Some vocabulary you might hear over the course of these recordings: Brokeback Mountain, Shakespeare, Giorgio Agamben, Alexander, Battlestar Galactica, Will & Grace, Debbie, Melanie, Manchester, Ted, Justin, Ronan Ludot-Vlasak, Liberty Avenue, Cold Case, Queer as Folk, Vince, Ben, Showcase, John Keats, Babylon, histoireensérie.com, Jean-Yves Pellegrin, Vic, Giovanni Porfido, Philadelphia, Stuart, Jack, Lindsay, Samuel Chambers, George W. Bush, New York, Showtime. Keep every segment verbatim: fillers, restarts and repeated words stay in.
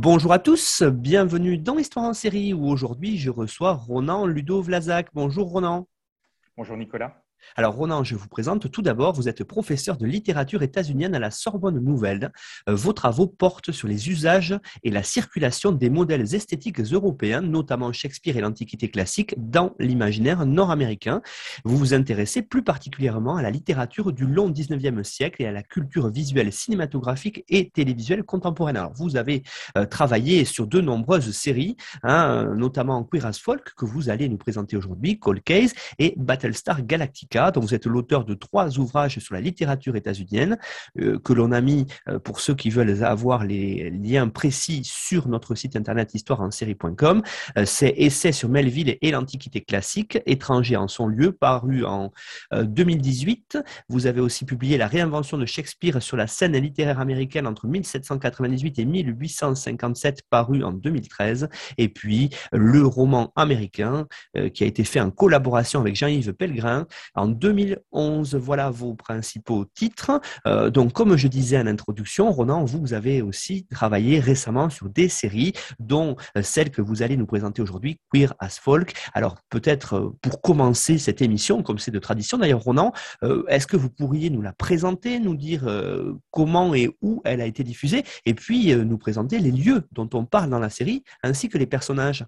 Bonjour à tous, bienvenue dans Histoire en série où aujourd'hui je reçois Ronan Ludot-Vlasak. Bonjour Ronan. Bonjour Nicolas. Alors Ronan, je vous présente tout d'abord, vous êtes professeur de littérature états-unienne à la Sorbonne Nouvelle. Vos travaux portent sur les usages et la circulation des modèles esthétiques européens, notamment Shakespeare et l'Antiquité classique, dans l'imaginaire nord-américain. Vous vous intéressez plus particulièrement à la littérature du long dix-neuvième siècle et à la culture visuelle cinématographique et télévisuelle contemporaine. Alors vous avez euh, travaillé sur de nombreuses séries, hein, notamment Queer as Folk, que vous allez nous présenter aujourd'hui, Cold Case et Battlestar Galactica. Donc vous êtes l'auteur de trois ouvrages sur la littérature états-unienne euh, que l'on a mis euh, pour ceux qui veulent avoir les liens précis sur notre site internet histoire en série point com. Euh, c'est Essai sur Melville et l'Antiquité classique, Étranger en son lieu, paru en euh, deux mille dix-huit. Vous avez aussi publié La réinvention de Shakespeare sur la scène littéraire américaine entre mille sept cent quatre-vingt-dix-huit et mille huit cent cinquante-sept, paru en deux mille treize. Et puis le roman américain euh, qui a été fait en collaboration avec Jean-Yves Pellegrin en deux mille onze, voilà vos principaux titres. Euh, donc, comme je disais en introduction, Ronan, vous avez aussi travaillé récemment sur des séries, dont celle que vous allez nous présenter aujourd'hui, Queer as Folk. Alors, peut-être pour commencer cette émission, comme c'est de tradition d'ailleurs, Ronan, euh, est-ce que vous pourriez nous la présenter, nous dire euh, comment et où elle a été diffusée, et puis euh, nous présenter les lieux dont on parle dans la série, ainsi que les personnages?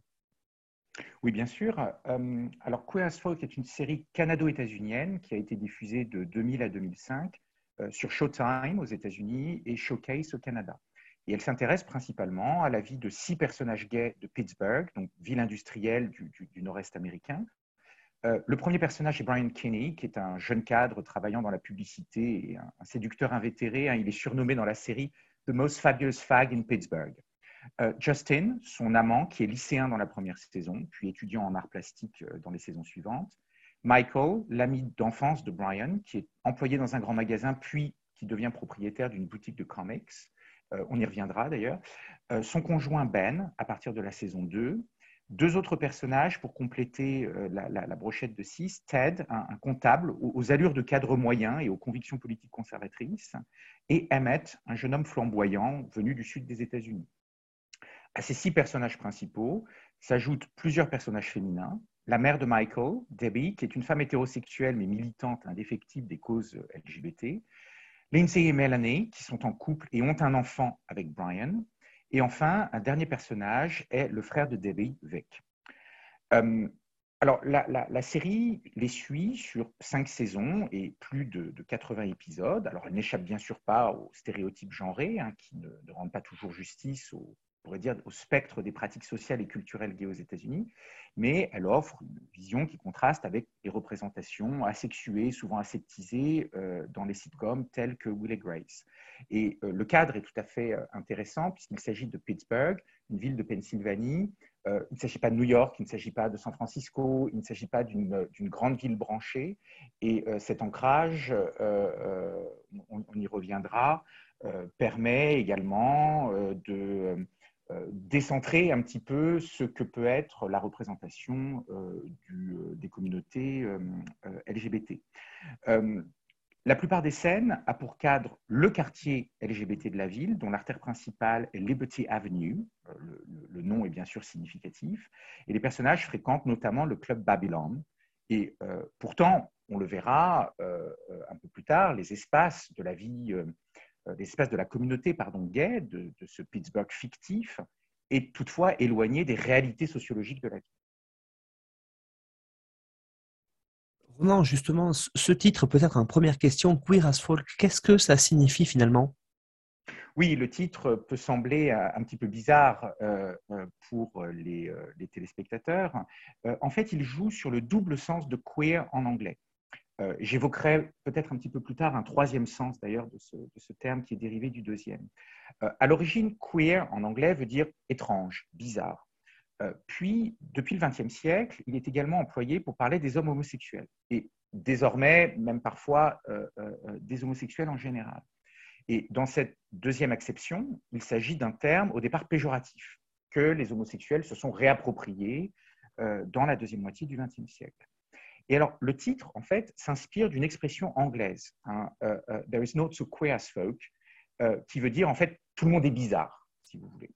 Oui, bien sûr. Euh, alors, Queer as Folk est une série canado-états-unienne qui a été diffusée de deux mille à deux mille cinq euh, sur Showtime aux États-Unis et Showcase au Canada. Et elle s'intéresse principalement à la vie de six personnages gays de Pittsburgh, donc ville industrielle du, du, du nord-est américain. Euh, le premier personnage est Brian Kinney, qui est un jeune cadre travaillant dans la publicité et un, un séducteur invétéré. Hein, il est surnommé dans la série « The Most Fabulous Fag in Pittsburgh ». Euh, Justin, son amant, qui est lycéen dans la première saison, puis étudiant en arts plastiques dans les saisons suivantes. Michael, l'ami d'enfance de Brian, qui est employé dans un grand magasin, puis qui devient propriétaire d'une boutique de comics. Euh, on y reviendra d'ailleurs. Euh, son conjoint Ben, à partir de la saison deux. Deux autres personnages pour compléter euh, la, la, la brochette de six. Ted, un, un comptable aux, aux allures de cadre moyen et aux convictions politiques conservatrices. Et Emmett, un jeune homme flamboyant venu du sud des États-Unis. À ces six personnages principaux s'ajoutent plusieurs personnages féminins. La mère de Michael, Debbie, qui est une femme hétérosexuelle mais militante indéfectible des causes L G B T. Lindsay et Melanie, qui sont en couple et ont un enfant avec Brian. Et enfin, un dernier personnage est le frère de Debbie, Vic. Euh, alors, la, la, la série les suit sur cinq saisons et plus de, de quatre-vingts épisodes. Alors, elle n'échappe bien sûr pas aux stéréotypes genrés, hein, qui ne, ne rendent pas toujours justice aux on pourrait dire au spectre des pratiques sociales et culturelles gays aux États-Unis, mais elle offre une vision qui contraste avec les représentations asexuées, souvent aseptisées euh, dans les sitcoms telles que Will et Grace. Et euh, le cadre est tout à fait euh, intéressant puisqu'il s'agit de Pittsburgh, une ville de Pennsylvanie. Euh, il ne s'agit pas de New York, il ne s'agit pas de San Francisco, il ne s'agit pas d'une, d'une grande ville branchée. Et euh, cet ancrage, euh, euh, on, on y reviendra, euh, permet également euh, de... décentrer un petit peu ce que peut être la représentation euh, du, des communautés euh, L G B T. Euh, la plupart des scènes a pour cadre le quartier L G B T de la ville, dont l'artère principale est Liberty Avenue. Euh, le, le nom est bien sûr significatif. Et les personnages fréquentent notamment le club Babylon. Et euh, pourtant, on le verra euh, un peu plus tard, les espaces de la vie euh, l'espace de la communauté pardon, gay, de, de ce Pittsburgh fictif, est toutefois éloigné des réalités sociologiques de la vie. Ronan, justement, ce titre peut-être en première question, Queer as Folk, qu'est-ce que ça signifie finalement ? Oui, le titre peut sembler un petit peu bizarre pour les, les téléspectateurs. En fait, il joue sur le double sens de queer en anglais. Euh, j'évoquerai peut-être un petit peu plus tard un troisième sens d'ailleurs de ce, de ce terme qui est dérivé du deuxième. Euh, à l'origine, queer en anglais veut dire étrange, bizarre. Euh, puis, depuis le vingtième siècle, il est également employé pour parler des hommes homosexuels et désormais, même parfois, euh, euh, des homosexuels en général. Et dans cette deuxième acception, il s'agit d'un terme au départ péjoratif que les homosexuels se sont réappropriés euh, dans la deuxième moitié du vingtième siècle. Et alors, le titre, en fait, s'inspire d'une expression anglaise, hein, uh, uh, « There is no so queer as folk uh, », qui veut dire, en fait, « tout le monde est bizarre », si vous voulez.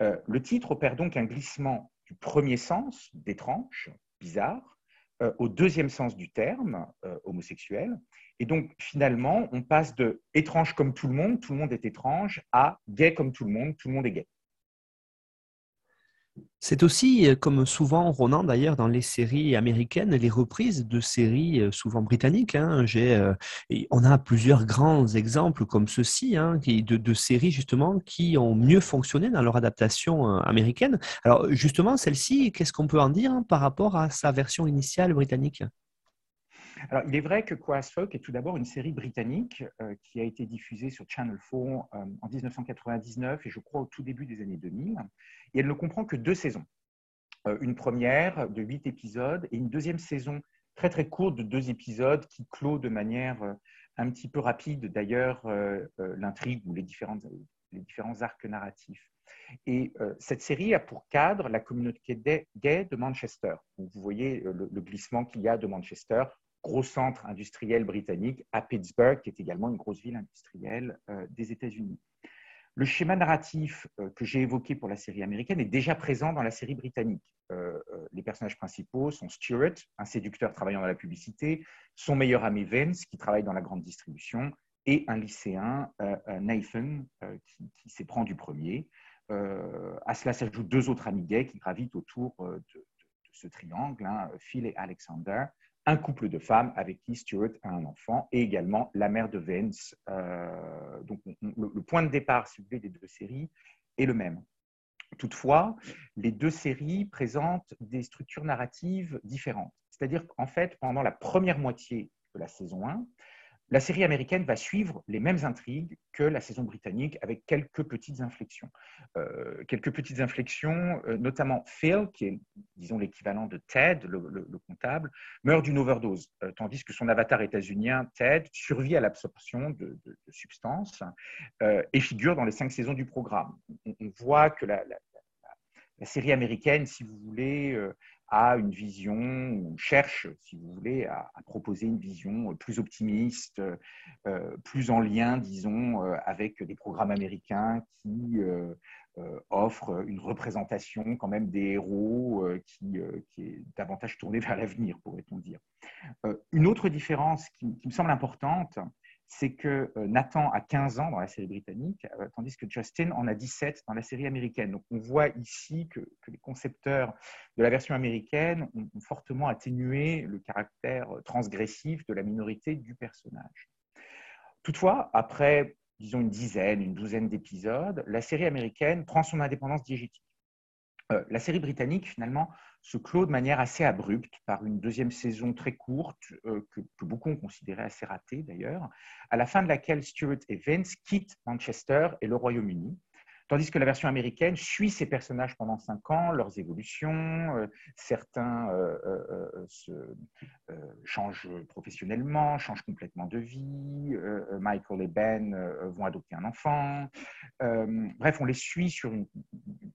Uh, le titre opère donc un glissement du premier sens, d'étrange, bizarre, uh, au deuxième sens du terme, uh, homosexuel. Et donc, finalement, on passe de « étrange comme tout le monde »,« tout le monde est étrange », à « gay comme tout le monde »,« tout le monde est gay ». C'est aussi, comme souvent Ronan d'ailleurs dans les séries américaines, les reprises de séries souvent britanniques. Hein, j'ai, euh, on a plusieurs grands exemples comme ceux-ci, hein, qui, de, de séries justement qui ont mieux fonctionné dans leur adaptation américaine. Alors justement, celle-ci, qu'est-ce qu'on peut en dire hein, par rapport à sa version initiale britannique ? Alors, il est vrai que Queer as Folk est tout d'abord une série britannique euh, qui a été diffusée sur Channel quatre euh, en dix-neuf cent quatre-vingt-dix-neuf et je crois au tout début des années deux mille. Et elle ne comprend que deux saisons. Euh, une première de huit épisodes et une deuxième saison très très courte de deux épisodes qui clôt de manière euh, un petit peu rapide d'ailleurs euh, euh, l'intrigue ou les, différentes, les différents arcs narratifs. Et euh, cette série a pour cadre la communauté gay de Manchester. Donc, vous voyez euh, le, le glissement qu'il y a de Manchester, gros centre industriel britannique, à Pittsburgh, qui est également une grosse ville industrielle euh, des États-Unis. Le schéma narratif euh, que j'ai évoqué pour la série américaine est déjà présent dans la série britannique. Euh, euh, les personnages principaux sont Stuart, un séducteur travaillant dans la publicité, son meilleur ami Vince, qui travaille dans la grande distribution, et un lycéen, euh, euh, Nathan, euh, qui, qui s'éprend du premier. Euh, à cela s'ajoutent deux autres amis gays qui gravitent autour euh, de, de, de ce triangle, hein, Phil et Alexander, un couple de femmes avec qui Stuart a un enfant et également la mère de Vince. Euh, donc, on, le, le point de départ, si vous voulez, des deux séries est le même. Toutefois, les deux séries présentent des structures narratives différentes. C'est-à-dire qu'en fait, pendant la première moitié de la saison un, la série américaine va suivre les mêmes intrigues que la saison britannique avec quelques petites inflexions. Euh, quelques petites inflexions, euh, notamment Phil, qui est, disons, l'équivalent de Ted, le, le, le comptable, meurt d'une overdose, euh, tandis que son avatar états-unien, Ted, survit à l'absorption de, de, de substances euh, et figure dans les cinq saisons du programme. On, on voit que la, la, la, la série américaine, si vous voulez, euh, à une vision, on cherche, si vous voulez, à, à proposer une vision plus optimiste, euh, plus en lien, disons, euh, avec des programmes américains qui euh, euh, offrent une représentation quand même des héros euh, qui, euh, qui est davantage tournée vers l'avenir, pourrait-on dire. Euh, une autre différence qui, qui me semble importante, c'est que Nathan a quinze ans dans la série britannique, tandis que Justin en a dix-sept dans la série américaine. Donc, on voit ici que, que les concepteurs de la version américaine ont fortement atténué le caractère transgressif de la minorité du personnage. Toutefois, après, disons, une dizaine, une douzaine d'épisodes, la série américaine prend son indépendance diégétique. Euh, la série britannique, finalement, se clôt de manière assez abrupte par une deuxième saison très courte, euh, que, que beaucoup ont considérée assez ratée d'ailleurs, à la fin de laquelle Stuart et Vince quittent Manchester et le Royaume-Uni, tandis que la version américaine suit ces personnages pendant cinq ans, leurs évolutions, euh, certains euh, euh, se, euh, changent professionnellement, changent complètement de vie, euh, Michael et Ben euh, vont adopter un enfant, euh, bref, on les suit sur une,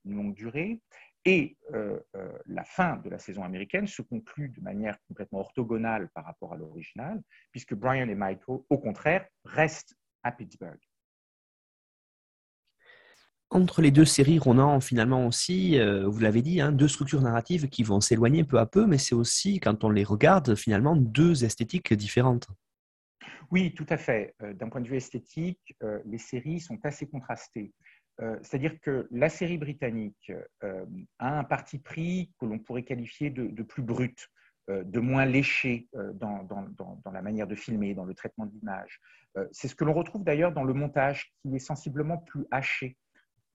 une longue durée. Et euh, euh, la fin de la saison américaine se conclut de manière complètement orthogonale par rapport à l'original, puisque Brian et Michael, au contraire, restent à Pittsburgh. Entre les deux séries, Ronan, finalement aussi, euh, vous l'avez dit, hein, deux structures narratives qui vont s'éloigner peu à peu, mais c'est aussi, quand on les regarde, finalement, deux esthétiques différentes. Oui, tout à fait. D'un point de vue esthétique, euh, les séries sont assez contrastées. Euh, c'est-à-dire que la série britannique euh, a un parti pris que l'on pourrait qualifier de, de plus brut, euh, de moins léché euh, dans, dans, dans, dans la manière de filmer, dans le traitement d'image. Euh, c'est ce que l'on retrouve d'ailleurs dans le montage, qui est sensiblement plus haché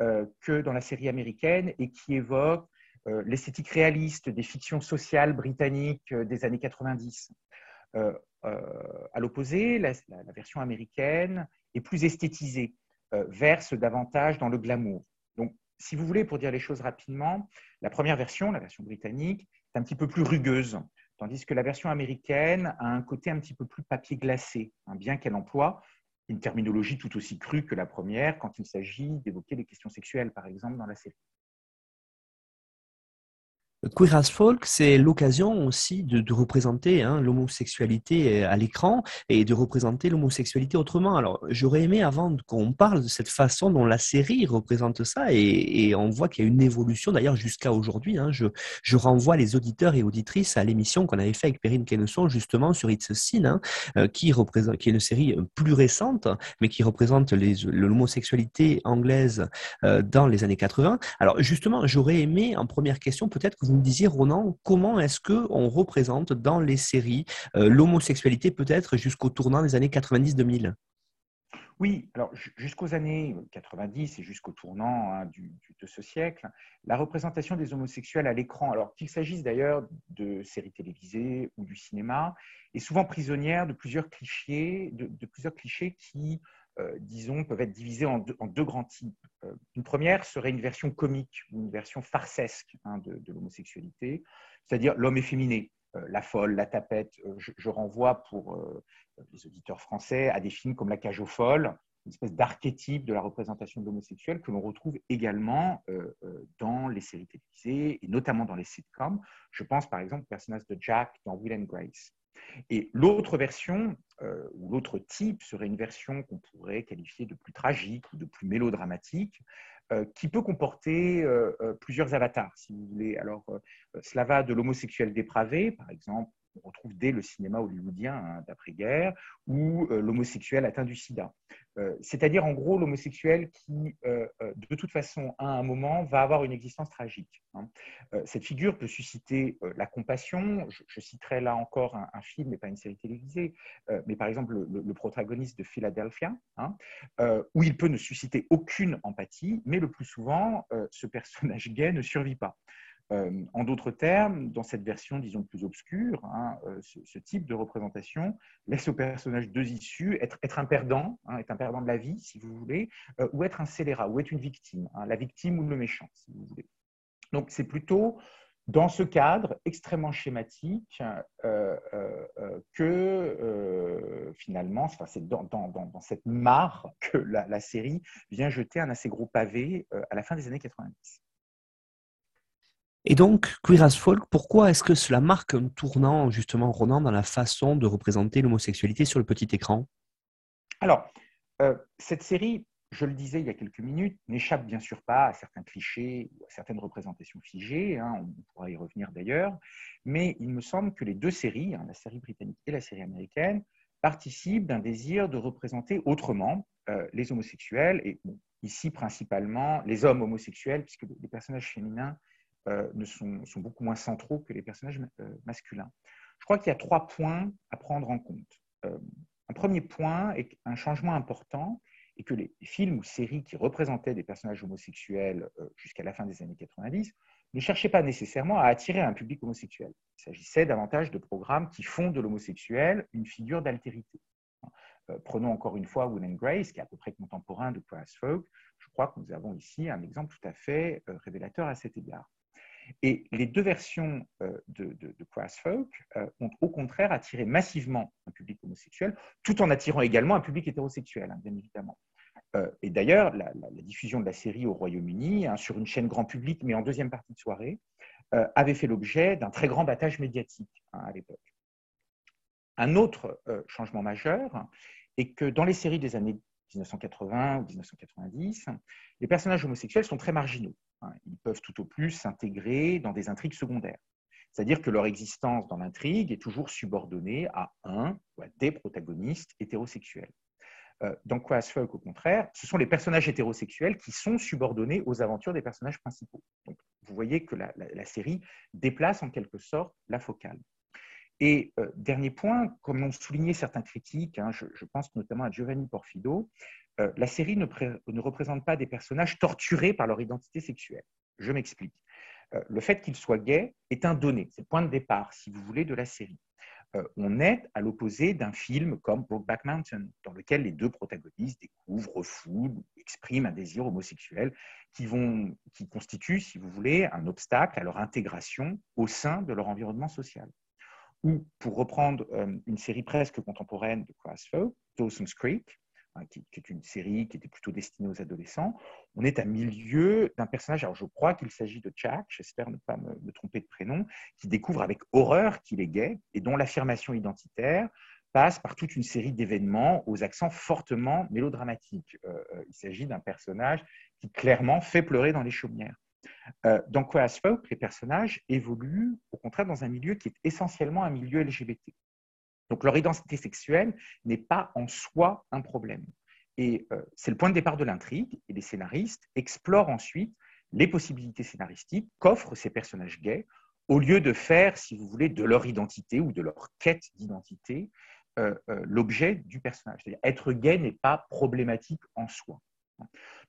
euh, que dans la série américaine et qui évoque euh, l'esthétique réaliste des fictions sociales britanniques euh, des années quatre-vingt-dix. Euh, euh, à l'opposé, la, la, la version américaine est plus esthétisée, euh, verse davantage dans le glamour. Donc, si vous voulez, pour dire les choses rapidement, la première version, la version britannique, est un petit peu plus rugueuse, tandis que la version américaine a un côté un petit peu plus papier glacé, hein, bien qu'elle emploie une terminologie tout aussi crue que la première quand il s'agit d'évoquer les questions sexuelles, par exemple, dans la série. Queer as Folk, c'est l'occasion aussi de, de représenter hein, l'homosexualité à l'écran et de représenter l'homosexualité autrement. Alors, j'aurais aimé, avant qu'on parle de cette façon dont la série représente ça, et, et on voit qu'il y a une évolution, d'ailleurs jusqu'à aujourd'hui, hein, je, je renvoie les auditeurs et auditrices à l'émission qu'on avait faite avec Perrine Kenneson, justement, sur It's a Sin, hein, qui, représente, qui est une série plus récente, mais qui représente les, l'homosexualité anglaise euh, dans les années quatre-vingts. Alors, justement, j'aurais aimé, en première question, peut-être que vous me disiez, Ronan, comment est-ce qu'on représente dans les séries euh, l'homosexualité peut-être jusqu'au tournant des années quatre-vingt-dix deux mille? Oui, alors jusqu'aux années quatre-vingt-dix et jusqu'au tournant hein, du, du, de ce siècle, la représentation des homosexuels à l'écran, alors qu'il s'agisse d'ailleurs de séries télévisées ou du cinéma, est souvent prisonnière de plusieurs clichés, de, de plusieurs clichés qui, euh, disons, peuvent être divisés en deux, en deux grands types. Une première serait une version comique, une version farcesque hein, de, de l'homosexualité, c'est-à-dire l'homme efféminé, euh, la folle, la tapette. Euh, je, je renvoie pour euh, les auditeurs français à des films comme La Cage aux folles, une espèce d'archétype de la représentation de l'homosexuel que l'on retrouve également euh, dans les séries télévisées et notamment dans les sitcoms. Je pense par exemple au personnage de Jack dans Will and Grace. Et l'autre version, euh, ou l'autre type, serait une version qu'on pourrait qualifier de plus tragique ou de plus mélodramatique, euh, qui peut comporter euh, plusieurs avatars, si vous voulez. Alors, euh, cela va de l'homosexuel dépravé, par exemple, on retrouve dès le cinéma hollywoodien hein, d'après-guerre, ou euh, l'homosexuel atteint du sida. Euh, c'est-à-dire, en gros, l'homosexuel qui, euh, de toute façon, à un moment, va avoir une existence tragique. Hein. Euh, cette figure peut susciter euh, la compassion. Je, je citerai là encore un, un film, mais pas une série télévisée, euh, mais par exemple le, le protagoniste de Philadelphia, hein, euh, où il peut ne susciter aucune empathie, mais le plus souvent, euh, ce personnage gay ne survit pas. Euh, en d'autres termes, dans cette version, disons, plus obscure, hein, euh, ce, ce type de représentation laisse au personnage deux issues, être, être un perdant, hein, être un perdant de la vie, si vous voulez, euh, ou être un scélérat, ou être une victime, hein, la victime ou le méchant, si vous voulez. Donc, c'est plutôt dans ce cadre extrêmement schématique euh, euh, que, euh, finalement, enfin, c'est dans, dans, dans cette mare que la, la série vient jeter un assez gros pavé euh, à la fin des années quatre-vingt-dix. Et donc, Queer as Folk, pourquoi est-ce que cela marque un tournant, justement, Ronan, dans la façon de représenter l'homosexualité sur le petit écran? Alors, euh, cette série, je le disais il y a quelques minutes, n'échappe bien sûr pas à certains clichés ou à certaines représentations figées, hein, on pourra y revenir d'ailleurs, mais il me semble que les deux séries, hein, la série britannique et la série américaine, participent d'un désir de représenter autrement euh, les homosexuels, et bon, ici principalement les hommes homosexuels, puisque les personnages féminins Euh, ne sont, sont beaucoup moins centraux que les personnages euh, masculins. Je crois qu'il y a trois points à prendre en compte. Euh, un premier point, est un changement important, est que les films ou séries qui représentaient des personnages homosexuels euh, jusqu'à la fin des années quatre-vingt-dix ne cherchaient pas nécessairement à attirer un public homosexuel. Il s'agissait davantage de programmes qui font de l'homosexuel une figure d'altérité. Euh, prenons encore une fois Will and Grace, qui est à peu près contemporain de Queer as Folk. Je crois que nous avons ici un exemple tout à fait euh, révélateur à cet égard. Et les deux versions de, de, de Queer as Folk ont au contraire attiré massivement un public homosexuel, tout en attirant également un public hétérosexuel, hein, bien évidemment. Euh, et d'ailleurs, la, la, la diffusion de la série au Royaume-Uni, hein, sur une chaîne grand public, mais en deuxième partie de soirée, euh, avait fait l'objet d'un très grand battage médiatique hein, à l'époque. Un autre euh, changement majeur est que dans les séries des années mille neuf cent quatre-vingts ou mille neuf cent quatre-vingt-dix, les personnages homosexuels sont très marginaux. Ils peuvent tout au plus s'intégrer dans des intrigues secondaires. C'est-à-dire que leur existence dans l'intrigue est toujours subordonnée à un ou à des protagonistes hétérosexuels. Dans Queer as Folk, au contraire, ce sont les personnages hétérosexuels qui sont subordonnés aux aventures des personnages principaux. Donc, vous voyez que la, la, la série déplace en quelque sorte la focale. Et euh, dernier point, comme l'ont souligné certains critiques, hein, je, je pense notamment à Giovanni Porfido, euh, la série ne, pré- ne représente pas des personnages torturés par leur identité sexuelle. Je m'explique. Euh, le fait qu'ils soient gays est un donné, c'est le point de départ, si vous voulez, de la série. euh, on est à l'opposé d'un film comme Brokeback Mountain, dans lequel les deux protagonistes découvrent, refoulent, expriment un désir homosexuel qui, vont, qui constitue, si vous voulez, un obstacle à leur intégration au sein de leur environnement social. Ou, pour reprendre euh, une série presque contemporaine de Queer as Folk, Dawson's Creek, hein, qui, qui est une série qui était plutôt destinée aux adolescents, on est à milieu d'un personnage, alors je crois qu'il s'agit de Jack, j'espère ne pas me, me tromper de prénom, qui découvre avec horreur qu'il est gay et dont l'affirmation identitaire passe par toute une série d'événements aux accents fortement mélodramatiques. Euh, il s'agit d'un personnage qui clairement fait pleurer dans les chaumières. Euh, dans Queer as Folk, les personnages évoluent au contraire dans un milieu qui est essentiellement un milieu L G B T. Donc leur identité sexuelle n'est pas en soi un problème. Et euh, c'est le point de départ de l'intrigue, et les scénaristes explorent ensuite les possibilités scénaristiques qu'offrent ces personnages gays, au lieu de faire, si vous voulez, de leur identité ou de leur quête d'identité, euh, euh, l'objet du personnage. C'est-à-dire être gay n'est pas problématique en soi.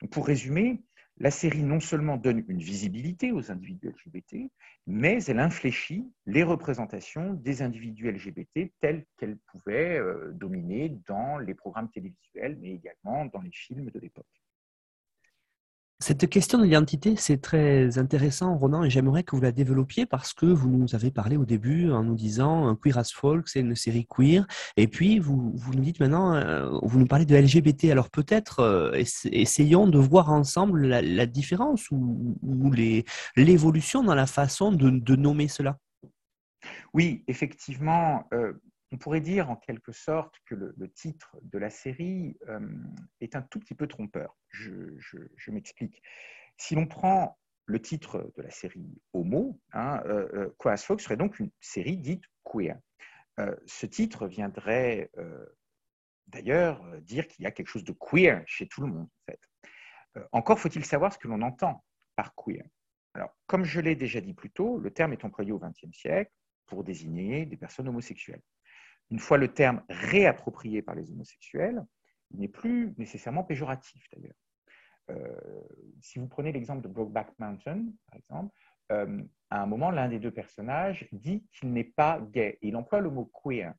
Donc, pour résumer, la série non seulement donne une visibilité aux individus L G B T, mais elle infléchit les représentations des individus L G B T telles qu'elles pouvaient euh, dominer dans les programmes télévisuels, mais également dans les films de l'époque. Cette question de l'identité, c'est très intéressant, Ronan, et j'aimerais que vous la développiez parce que vous nous avez parlé au début en nous disant « Queer as Folk », c'est une série queer, et puis vous, vous nous dites maintenant, vous nous parlez de L G B T, alors peut-être euh, essayons de voir ensemble la, la différence ou, ou les, l'évolution dans la façon de, de nommer cela. Oui, effectivement, euh, on pourrait dire en quelque sorte que le, le titre de la série euh, est un tout petit peu trompeur. Je, je, je m'explique. Si l'on prend le titre de la série Homo, hein, euh, Queer as Folk serait donc une série dite queer. Euh, ce titre viendrait euh, d'ailleurs dire qu'il y a quelque chose de queer chez tout le monde, en fait. Euh, encore faut-il savoir ce que l'on entend par queer. Alors, comme je l'ai déjà dit plus tôt, le terme est employé au vingtième siècle pour désigner des personnes homosexuelles. Une fois le terme réapproprié par les homosexuels, il n'est plus nécessairement péjoratif d'ailleurs. Euh, si vous prenez l'exemple de Brokeback Mountain, par exemple, euh, à un moment, l'un des deux personnages dit qu'il n'est pas gay. Et il emploie le mot « queer ».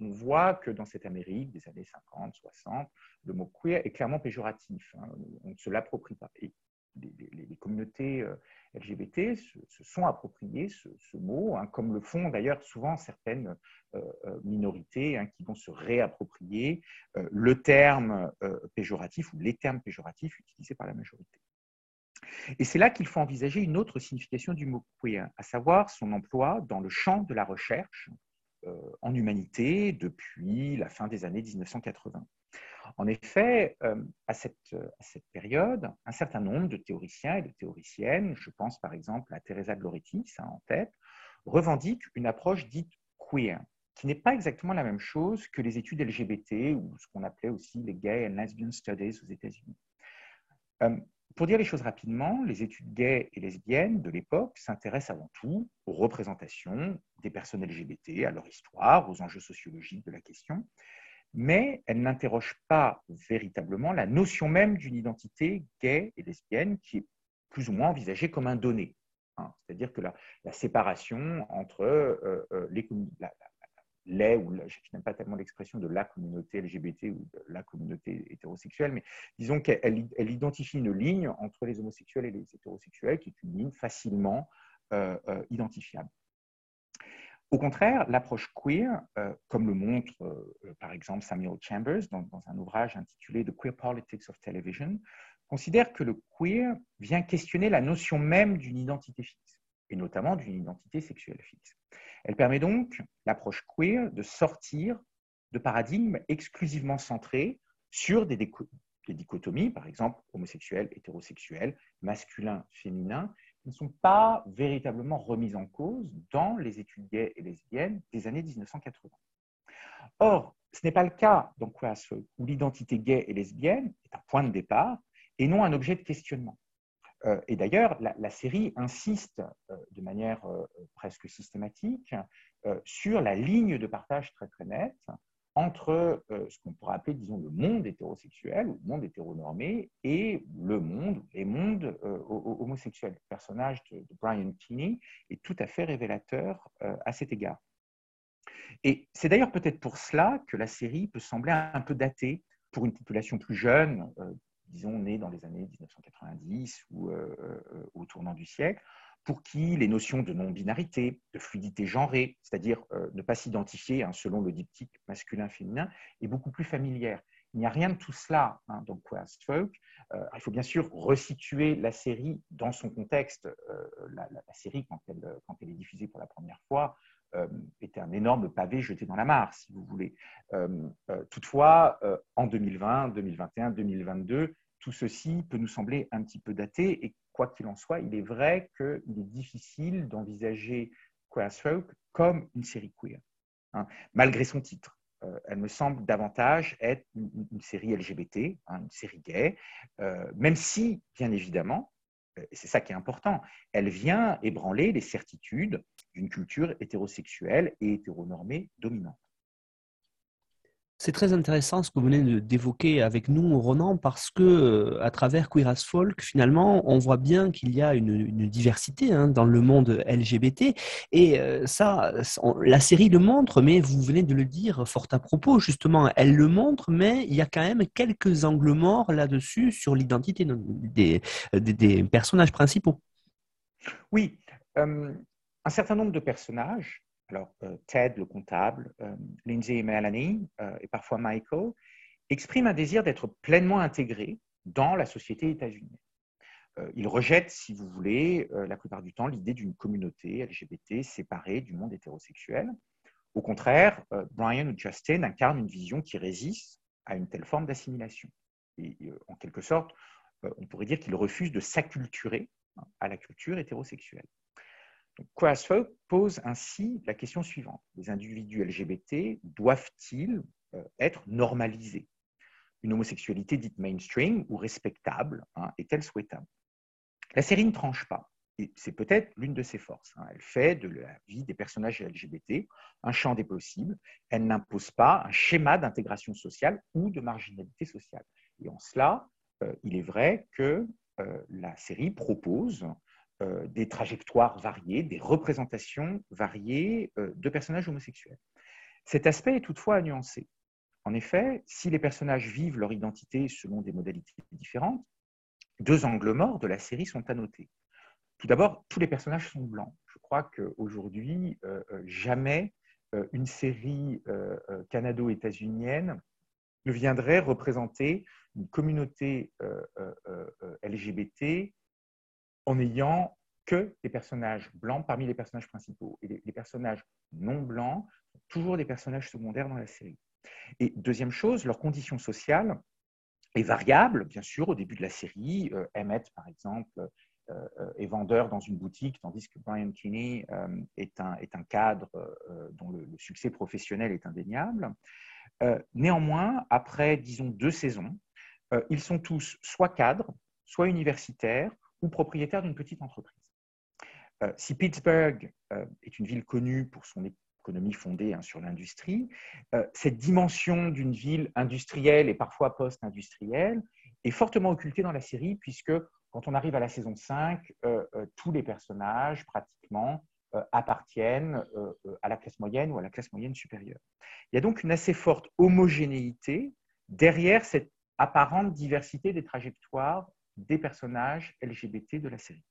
On voit que dans cette Amérique des années cinquante, soixante, le mot « queer » est clairement péjoratif. Hein, on ne se l'approprie pas. Et les, les, les communautés L G B T se, se sont appropriées ce, ce mot, hein, comme le font d'ailleurs souvent certaines euh, minorités hein, qui vont se réapproprier euh, le terme euh, péjoratif ou les termes péjoratifs utilisés par la majorité. Et c'est là qu'il faut envisager une autre signification du mot queer, à savoir son emploi dans le champ de la recherche euh, en humanité depuis la fin des années mille neuf cent quatre-vingts. En effet, euh, à, cette, euh, à cette période, un certain nombre de théoriciens et de théoriciennes, je pense par exemple à Teresa de Loretti, ça en tête, revendiquent une approche dite queer, qui n'est pas exactement la même chose que les études L G B T ou ce qu'on appelait aussi les Gay and Lesbian Studies aux États-Unis. Euh, pour dire les choses rapidement, les études gays et lesbiennes de l'époque s'intéressent avant tout aux représentations des personnes L G B T, à leur histoire, aux enjeux sociologiques de la question, mais elle n'interroge pas véritablement la notion même d'une identité gay et lesbienne qui est plus ou moins envisagée comme un donné. Hein, c'est-à-dire que la, la séparation entre euh, euh, les, la, la, la, les ou la, je n'aime pas tellement l'expression de la communauté L G B T ou de la communauté hétérosexuelle, mais disons qu'elle elle identifie une ligne entre les homosexuels et les hétérosexuels qui est une ligne facilement euh, euh, identifiable. Au contraire, l'approche queer, euh, comme le montre euh, par exemple Samuel Chambers dans, dans un ouvrage intitulé « The Queer Politics of Television », considère que le queer vient questionner la notion même d'une identité fixe, et notamment d'une identité sexuelle fixe. Elle permet donc, l'approche queer, de sortir de paradigmes exclusivement centrés sur des, déco- des dichotomies, par exemple homosexuel, hétérosexuel, masculin, féminin, ne sont pas véritablement remises en cause dans les études gays et lesbiennes des années mille neuf cent quatre-vingts. Or, ce n'est pas le cas dans Queer as Folk, où l'identité gay et lesbienne est un point de départ et non un objet de questionnement. Euh, et d'ailleurs, la, la série insiste euh, de manière euh, presque systématique euh, sur la ligne de partage très très nette entre euh, ce qu'on pourrait appeler, disons, le monde hétérosexuel ou le monde hétéronormé et le monde, les mondes euh, homosexuels. Le personnage de, de Brian Kinney est tout à fait révélateur euh, à cet égard. Et c'est d'ailleurs peut-être pour cela que la série peut sembler un peu datée pour une population plus jeune, euh, disons née dans les années mille neuf cent quatre-vingt-dix ou euh, euh, au tournant du siècle, pour qui les notions de non-binarité, de fluidité genrée, c'est-à-dire euh, ne pas s'identifier hein, selon le diptyque masculin-féminin, est beaucoup plus familière. Il n'y a rien de tout cela hein, dans Queer as Folk. Euh, il faut bien sûr resituer la série dans son contexte. Euh, la, la, la série, quand elle, quand elle est diffusée pour la première fois, euh, était un énorme pavé jeté dans la mare, si vous voulez. Euh, euh, toutefois, euh, en deux mille vingt, deux mille vingt et un, deux mille vingt-deux, tout ceci peut nous sembler un petit peu daté. Et quoi qu'il en soit, il est vrai qu'il est difficile d'envisager Queer as Folk comme une série queer, hein, malgré son titre. Euh, elle me semble davantage être une, une série L G B T, hein, une série gay, euh, même si, bien évidemment, euh, c'est ça qui est important, elle vient ébranler les certitudes d'une culture hétérosexuelle et hétéronormée dominante. C'est très intéressant ce que vous venez d'évoquer avec nous, Ronan, parce que à travers Queer as Folk, finalement, on voit bien qu'il y a une, une diversité hein, dans le monde L G B T. Et ça, on, la série le montre, mais vous venez de le dire fort à propos, justement. Elle le montre, mais il y a quand même quelques angles morts là-dessus sur l'identité des, des, des personnages principaux. Oui, euh, un certain nombre de personnages, alors euh, Ted, le comptable, euh, Lindsay et Melanie, euh, et parfois Michael, expriment un désir d'être pleinement intégrés dans la société états-unienne. Euh, ils rejettent, si vous voulez, euh, la plupart du temps, l'idée d'une communauté L G B T séparée du monde hétérosexuel. Au contraire, euh, Brian ou Justin incarnent une vision qui résiste à une telle forme d'assimilation. Et euh, en quelque sorte, euh, on pourrait dire qu'ils refusent de s'acculturer hein, à la culture hétérosexuelle. Donc, Queer as Folk pose ainsi la question suivante. Les individus L G B T doivent-ils euh, être normalisés? Une homosexualité dite mainstream ou respectable hein, est-elle souhaitable? La série ne tranche pas, et c'est peut-être l'une de ses forces. Hein. Elle fait de la vie des personnages L G B T un champ des possibles. Elle n'impose pas un schéma d'intégration sociale ou de marginalité sociale. Et en cela, euh, il est vrai que euh, la série propose des trajectoires variées, des représentations variées de personnages homosexuels. Cet aspect est toutefois à nuancer. En effet, si les personnages vivent leur identité selon des modalités différentes, deux angles morts de la série sont à noter. Tout d'abord, tous les personnages sont blancs. Je crois qu'aujourd'hui, jamais une série canado-états-unienne ne viendrait représenter une communauté L G B T en n'ayant que des personnages blancs parmi les personnages principaux. Et les, les personnages non blancs sont toujours des personnages secondaires dans la série. Et deuxième chose, leur condition sociale est variable, bien sûr, au début de la série. Euh, Emmett, par exemple, euh, est vendeur dans une boutique, tandis que Brian Kinney euh, est, un, est un cadre euh, dont le, le succès professionnel est indéniable. Euh, néanmoins, après, disons, deux saisons, euh, ils sont tous soit cadres, soit universitaires, ou propriétaire d'une petite entreprise. Euh, si Pittsburgh euh, est une ville connue pour son économie fondée hein, sur l'industrie, euh, cette dimension d'une ville industrielle et parfois post-industrielle est fortement occultée dans la série, puisque quand on arrive à la saison cinq, euh, euh, tous les personnages pratiquement euh, appartiennent euh, à la classe moyenne ou à la classe moyenne supérieure. Il y a donc une assez forte homogénéité derrière cette apparente diversité des trajectoires des personnages L G B T de la série.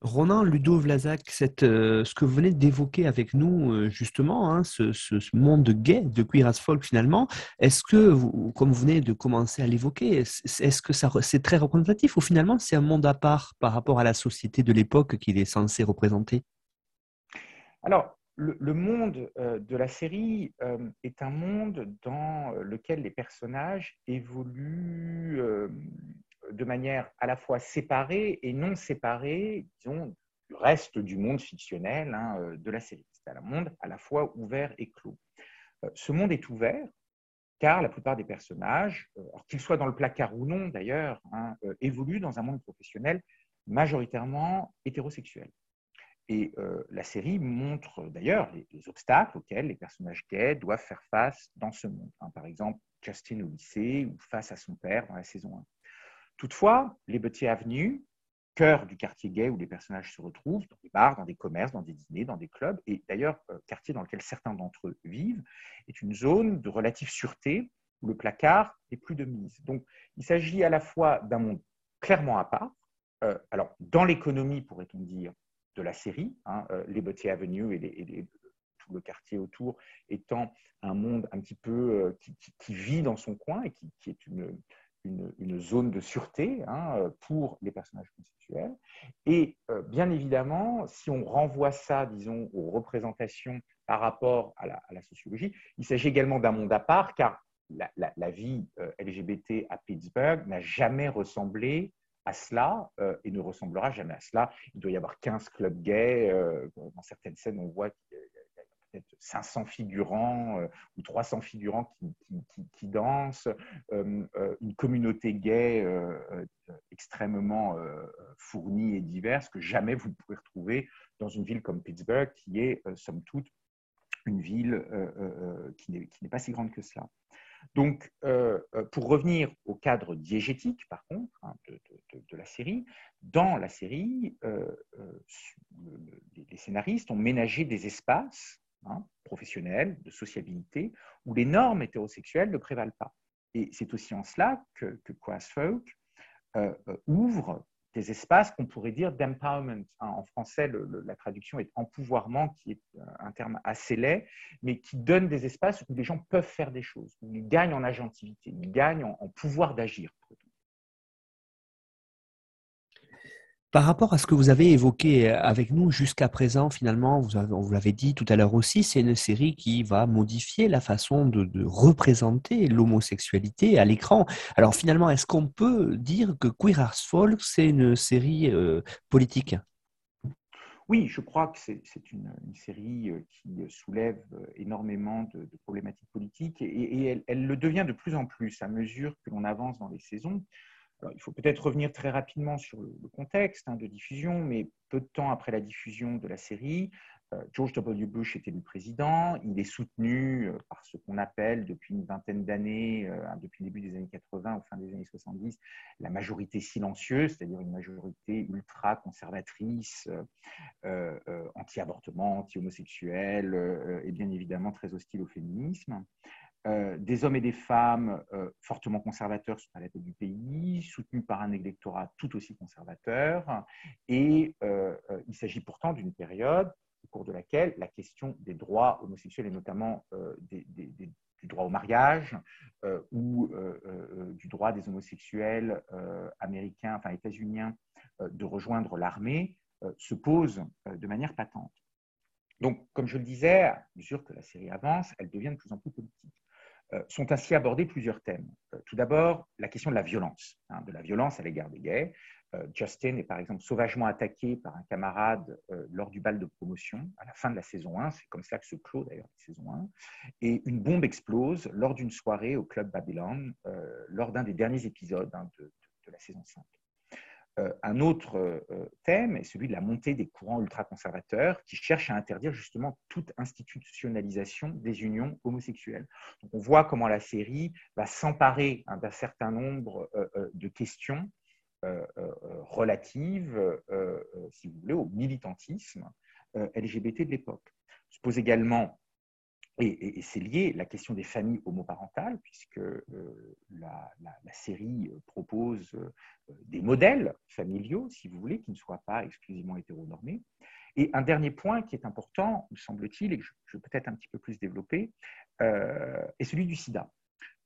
Ronan Ludot-Vlasak, cette, euh, ce que vous venez d'évoquer avec nous, euh, justement, hein, ce, ce, ce monde gay de Queer as Folk, finalement, est-ce que, vous, comme vous venez de commencer à l'évoquer, est-ce, est-ce que ça, c'est très représentatif ou finalement c'est un monde à part par rapport à la société de l'époque qu'il est censé représenter? Alors, Le, le monde euh, de la série euh, est un monde dans lequel les personnages évoluent euh, de manière à la fois séparée et non séparée, disons, du reste du monde fictionnel hein, de la série. C'est un monde à la fois ouvert et clos. Euh, ce monde est ouvert car la plupart des personnages, euh, alors qu'ils soient dans le placard ou non d'ailleurs, hein, euh, évoluent dans un monde professionnel majoritairement hétérosexuel. Et euh, la série montre d'ailleurs les, les obstacles auxquels les personnages gays doivent faire face dans ce monde. Hein, par exemple, Justin au lycée ou face à son père dans la saison un. Toutefois, Liberty Avenue, cœur du quartier gay où les personnages se retrouvent, dans des bars, dans des commerces, dans des dîners, dans des clubs. Et d'ailleurs, le quartier dans lequel certains d'entre eux vivent est une zone de relative sûreté où le placard n'est plus de mise. Donc, il s'agit à la fois d'un monde clairement à part, euh, alors dans l'économie, pourrait-on dire, de la série, hein, euh, Liberty Avenue et, les, et les, tout le quartier autour étant un monde un petit peu euh, qui, qui, qui vit dans son coin et qui, qui est une... Une, une zone de sûreté hein, pour les personnages constituels. Et euh, bien évidemment, si on renvoie ça, disons, aux représentations par rapport à la, à la sociologie, il s'agit également d'un monde à part, car la, la, la vie euh, L G B T à Pittsburgh n'a jamais ressemblé à cela euh, et ne ressemblera jamais à cela. Il doit y avoir quinze clubs gays. Euh, dans certaines scènes, on voit qu'il y a peut-être cinq cents figurants euh, ou trois cents figurants qui, qui, qui, qui dansent, euh, euh, une communauté gay euh, euh, extrêmement euh, fournie et diverse que jamais vous ne pouvez retrouver dans une ville comme Pittsburgh, qui est, euh, somme toute, une ville euh, euh, qui n'est, qui n'est pas si grande que cela. Donc, euh, pour revenir au cadre diégétique, par contre, hein, de, de, de, de la série, dans la série, euh, euh, les, les scénaristes ont ménagé des espaces Hein, professionnels, de sociabilité, où les normes hétérosexuelles ne prévalent pas. Et c'est aussi en cela que, que Queer as Folk euh, ouvre des espaces qu'on pourrait dire d'empowerment. Hein, en français, le, le, la traduction est empouvoirment, qui est un terme assez laid, mais qui donne des espaces où les gens peuvent faire des choses, où ils gagnent en agentivité, où ils gagnent en, en pouvoir d'agir. Par rapport à ce que vous avez évoqué avec nous jusqu'à présent, finalement, vous avez, on vous l'avait dit tout à l'heure aussi, c'est une série qui va modifier la façon de, de représenter l'homosexualité à l'écran. Alors finalement, est-ce qu'on peut dire que Queer as Folk, c'est une série euh, politique ? Oui, je crois que c'est, c'est une, une série qui soulève énormément de, de problématiques politiques et, et elle, elle le devient de plus en plus à mesure que l'on avance dans les saisons. Alors, il faut peut-être revenir très rapidement sur le contexte hein, de diffusion, mais peu de temps après la diffusion de la série, euh, George W. Bush est élu président. Il est soutenu euh, par ce qu'on appelle depuis une vingtaine d'années, euh, depuis le début des années quatre-vingts ou fin des années soixante-dix, la majorité silencieuse, c'est-à-dire une majorité ultra-conservatrice, euh, euh, anti-avortement, anti-homosexuelle euh, et bien évidemment très hostile au féminisme. Euh, des hommes et des femmes euh, fortement conservateurs sont à la tête du pays, soutenus par un électorat tout aussi conservateur. Et euh, euh, il s'agit pourtant d'une période au cours de laquelle la question des droits homosexuels et notamment euh, des, des, des, du droit au mariage euh, ou euh, euh, du droit des homosexuels euh, américains, enfin états-uniens, euh, de rejoindre l'armée euh, se pose euh, de manière patente. Donc, comme je le disais, à mesure que la série avance, elle devient de plus en plus politique. Sont ainsi abordés plusieurs thèmes. Tout d'abord, la question de la violence, hein, de la violence à l'égard des gays. Euh, Justin est par exemple sauvagement attaqué par un camarade euh, lors du bal de promotion à la fin de la saison un, c'est comme ça que se clôt d'ailleurs la saison un, et une bombe explose lors d'une soirée au club Babylon, euh, lors d'un des derniers épisodes hein, de, de, de la saison cinq. Euh, un autre euh, thème est celui de la montée des courants ultra-conservateurs qui cherchent à interdire justement toute institutionnalisation des unions homosexuelles. Donc on voit comment la série va s'emparer hein, d'un certain nombre euh, de questions euh, euh, relatives, euh, euh, si vous voulez, au militantisme euh, L G B T de l'époque. On se pose également, et, et, et c'est lié, la question des familles homoparentales, puisque euh, la, la, la série propose... Euh, des modèles familiaux, si vous voulez, qui ne soient pas exclusivement hétéronormés. Et un dernier point qui est important, me semble-t-il, et que je vais peut-être un petit peu plus développer, euh, est celui du sida.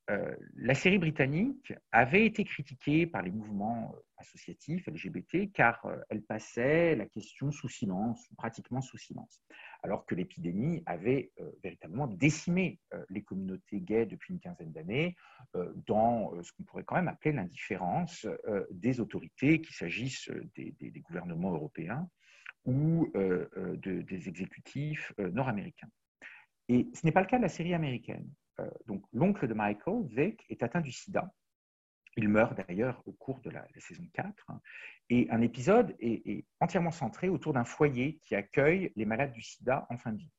Euh, la série britannique avait été critiquée par les mouvements associatifs L G B T car elle passait la question sous silence, pratiquement sous silence, alors que l'épidémie avait euh, véritablement décimé euh, les communautés gays depuis une quinzaine d'années euh, dans euh, ce qu'on pourrait quand même appeler l'indifférence euh, des autorités, qu'il s'agisse des, des, des gouvernements européens ou euh, de, des exécutifs euh, nord-américains. Et ce n'est pas le cas de la série américaine. Donc, l'oncle de Michael, Vic, est atteint du sida. Il meurt d'ailleurs au cours de la, la saison quatre. Et un épisode est, est entièrement centré autour d'un foyer qui accueille les malades du sida en fin de vie.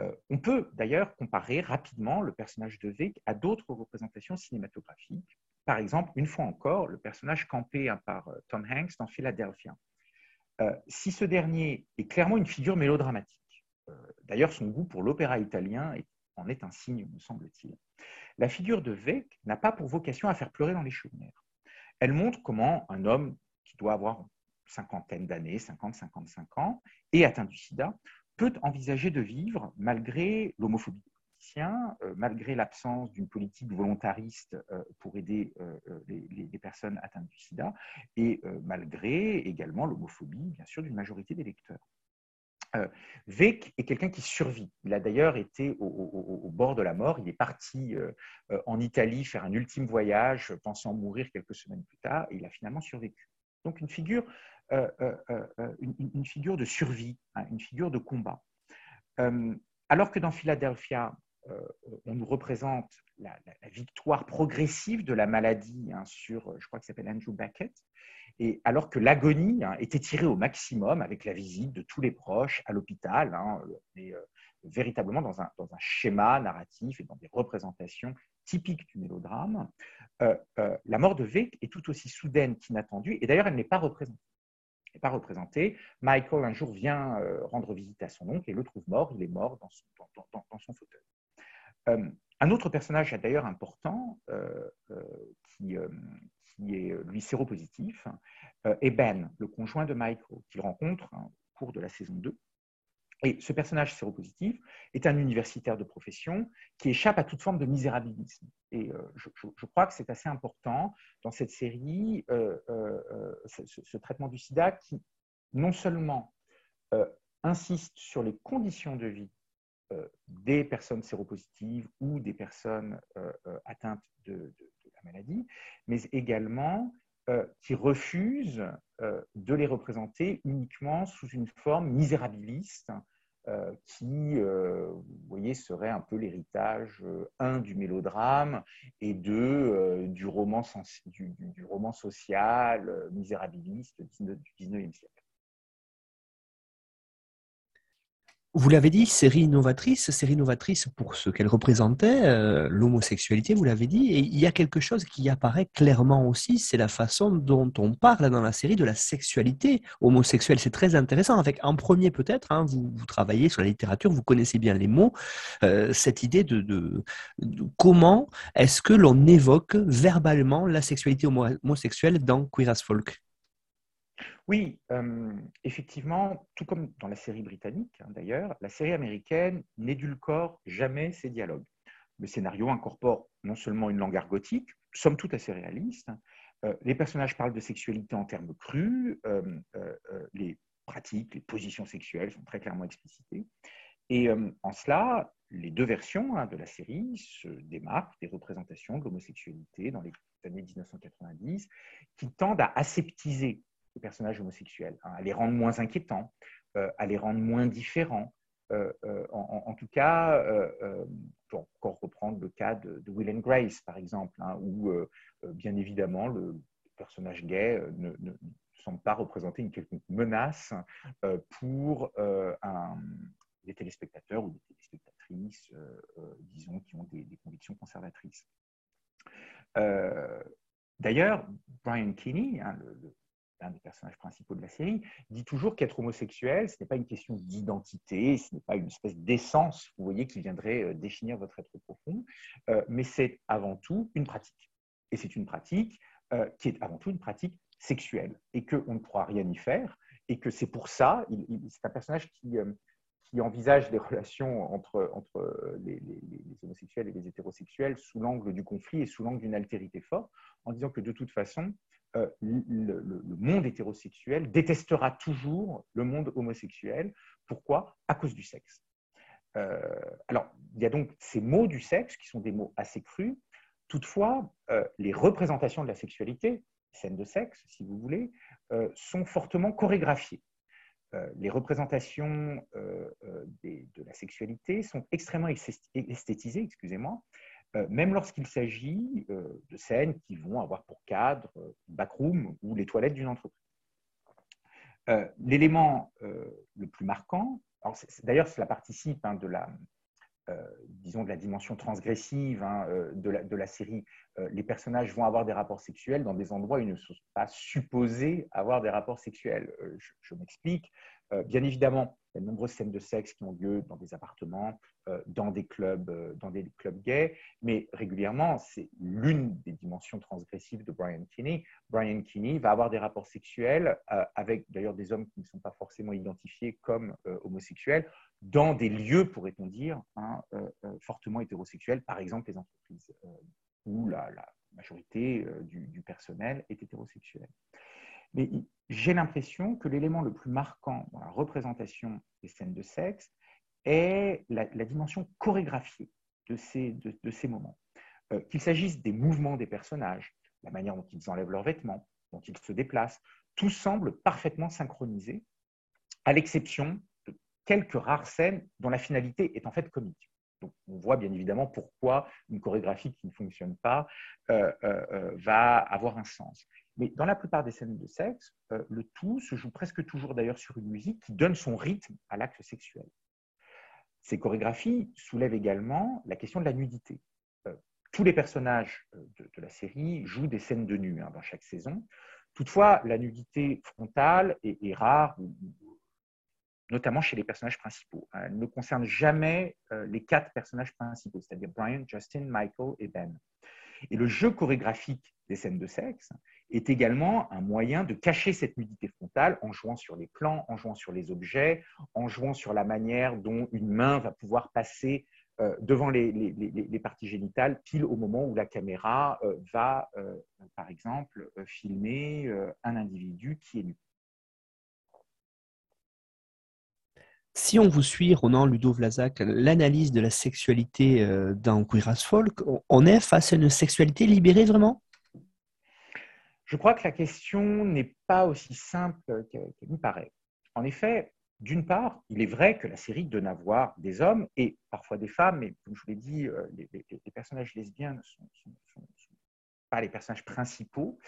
Euh, on peut d'ailleurs comparer rapidement le personnage de Vic à d'autres représentations cinématographiques, Par exemple, une fois encore, le personnage campé par Tom Hanks dans Philadelphia. Euh, si ce dernier est clairement une figure mélodramatique, euh, d'ailleurs son goût pour l'opéra italien est, en est un signe, me semble-t-il, la figure de Vic n'a pas pour vocation à faire pleurer dans les chaumières. Elle montre comment un homme qui doit avoir une cinquantaine d'années, cinquante à cinquante-cinq ans, et atteint du sida, peut envisager de vivre malgré l'homophobie des politiciens, euh, malgré l'absence d'une politique volontariste euh, pour aider euh, les, les, les personnes atteintes du sida, et euh, malgré également l'homophobie, bien sûr, d'une majorité des lecteurs. Euh, Vic est quelqu'un qui survit. Il a d'ailleurs été au, au, au bord de la mort. Il est parti euh, en Italie faire un ultime voyage, pensant mourir quelques semaines plus tard, et il a finalement survécu. Donc une figure... Euh, euh, euh, une, une figure de survie, hein, une figure de combat. Euh, alors que dans Philadelphia, euh, on nous représente la, la, la victoire progressive de la maladie hein, sur, je crois qu'il s'appelle Andrew Beckett, et alors que l'agonie hein, était tirée au maximum avec la visite de tous les proches à l'hôpital, hein, et, euh, véritablement dans un, dans un schéma narratif et dans des représentations typiques du mélodrame, euh, euh, la mort de Vic est tout aussi soudaine qu'inattendue, et d'ailleurs elle n'est pas représentée. n'est pas représenté. Michael, un jour, vient rendre visite à son oncle et le trouve mort. Il est mort dans son, dans, dans, dans son fauteuil. Euh, un autre personnage d'ailleurs important, euh, euh, qui, euh, qui est lui séropositif, euh, est Ben, le conjoint de Michael, qu'il rencontre hein, au cours de la saison deux. Et ce personnage séropositif est un universitaire de profession qui échappe à toute forme de misérabilisme. Et euh, je, je, je crois que c'est assez important dans cette série, euh, euh, ce, ce traitement du sida qui, non seulement euh, insiste sur les conditions de vie euh, des personnes séropositives ou des personnes euh, atteintes de, de, de la maladie, mais également euh, qui refuse euh, de les représenter uniquement sous une forme misérabiliste, Euh, qui, euh, vous voyez, serait un peu l'héritage, euh, un, du mélodrame et deux, euh, du, roman sens- du, du, du roman social euh, misérabiliste du dix-neuvième siècle. Vous l'avez dit, série innovatrice, série novatrice pour ce qu'elle représentait, euh, l'homosexualité, vous l'avez dit, et il y a quelque chose qui apparaît clairement aussi, c'est la façon dont on parle dans la série de la sexualité homosexuelle. C'est très intéressant, avec en premier peut-être, hein, vous, vous travaillez sur la littérature, vous connaissez bien les mots, euh, cette idée de, de, de comment est-ce que l'on évoque verbalement la sexualité homo- homosexuelle dans Queer as Folk. Oui, euh, effectivement, tout comme dans la série britannique, hein, d'ailleurs, la série américaine n'édulcore jamais ses dialogues. Le scénario incorpore non seulement une langue argotique, somme toute assez réaliste, euh, les personnages parlent de sexualité en termes crus, euh, euh, les pratiques, les positions sexuelles sont très clairement explicitées, et euh, en cela, les deux versions hein, de la série se démarquent des représentations de l'homosexualité dans les années dix-neuf cent quatre-vingt-dix qui tendent à aseptiser les personnages homosexuels, hein, à les rendre moins inquiétants, euh, à les rendre moins différents. Euh, euh, en, en tout cas, euh, euh, pour encore reprendre le cas de, de Will and Grace, par exemple, hein, où, euh, bien évidemment, le personnage gay ne, ne, ne semble pas représenter une quelconque menace euh, pour euh, un, des téléspectateurs ou des téléspectatrices, euh, euh, disons, qui ont des, des convictions conservatrices. Euh, d'ailleurs, Brian Kinney, hein, le, le un des personnages principaux de la série, dit toujours qu'être homosexuel, ce n'est pas une question d'identité, ce n'est pas une espèce d'essence, vous voyez, qui viendrait définir votre être profond, euh, mais c'est avant tout une pratique. Et c'est une pratique euh, qui est avant tout une pratique sexuelle, et qu'on ne pourra rien y faire, et que c'est pour ça, il, il, c'est un personnage qui, euh, qui envisage des relations entre, entre les, les, les homosexuels et les hétérosexuels sous l'angle du conflit et sous l'angle d'une altérité forte, en disant que de toute façon, Euh, le, le, le monde hétérosexuel détestera toujours le monde homosexuel. Pourquoi? À cause du sexe. Euh, alors, il y a donc ces mots du sexe qui sont des mots assez crus. Toutefois, euh, les représentations de la sexualité, scènes de sexe, si vous voulez, euh, sont fortement chorégraphiées. Euh, les représentations euh, des, de la sexualité sont extrêmement esthétisées, excusez-moi, même lorsqu'il s'agit de scènes qui vont avoir pour cadre une backroom ou les toilettes d'une entreprise. Euh, l'élément euh, le plus marquant, alors c'est, d'ailleurs cela participe hein, de la, euh, disons, de la dimension transgressive hein, de, la, de la série. Euh, les personnages vont avoir des rapports sexuels dans des endroits où ils ne sont pas supposés avoir des rapports sexuels. Euh, je je m'explique. Euh, bien évidemment, il y a de nombreuses scènes de sexe qui ont lieu dans des appartements, euh, dans des clubs, euh, dans des clubs gays, mais régulièrement, c'est l'une des dimensions transgressives de Brian Kinney. Brian Kinney va avoir des rapports sexuels euh, avec d'ailleurs des hommes qui ne sont pas forcément identifiés comme euh, homosexuels, dans des lieux, pourrait-on dire, hein, euh, euh, fortement hétérosexuels, par exemple les entreprises euh, où la, la majorité euh, du, du personnel est hétérosexuel. Mais j'ai l'impression que l'élément le plus marquant dans la représentation des scènes de sexe est la, la dimension chorégraphiée de ces, de, de ces moments. Euh, qu'il s'agisse des mouvements des personnages, la manière dont ils enlèvent leurs vêtements, dont ils se déplacent, tout semble parfaitement synchronisé, à l'exception de quelques rares scènes dont la finalité est en fait comique. Donc, on voit bien évidemment pourquoi une chorégraphie qui ne fonctionne pas euh, euh, va avoir un sens. Mais dans la plupart des scènes de sexe, euh, le tout se joue presque toujours d'ailleurs sur une musique qui donne son rythme à l'acte sexuel. Ces chorégraphies soulèvent également la question de la nudité. Euh, tous les personnages de, de la série jouent des scènes de nu hein, dans chaque saison. Toutefois, la nudité frontale est, est rare, notamment chez les personnages principaux. Elle ne concerne jamais euh, les quatre personnages principaux, c'est-à-dire Brian, Justin, Michael et Ben. Et le jeu chorégraphique des scènes de sexe est également un moyen de cacher cette nudité frontale en jouant sur les plans, en jouant sur les objets, en jouant sur la manière dont une main va pouvoir passer euh, devant les, les, les, les parties génitales pile au moment où la caméra euh, va, euh, par exemple, euh, filmer euh, un individu qui est nu. Si on vous suit, Ronan Ludot-Vlasak, l'analyse de la sexualité dans Queer as Folk, on est face à une sexualité libérée vraiment ? Je crois que la question n'est pas aussi simple qu'elle nous paraît. En effet, d'une part, il est vrai que la série donne à voir des hommes et parfois des femmes, mais comme je vous l'ai dit, les, les, les personnages lesbiens ne sont, sont, sont, sont pas les personnages principaux,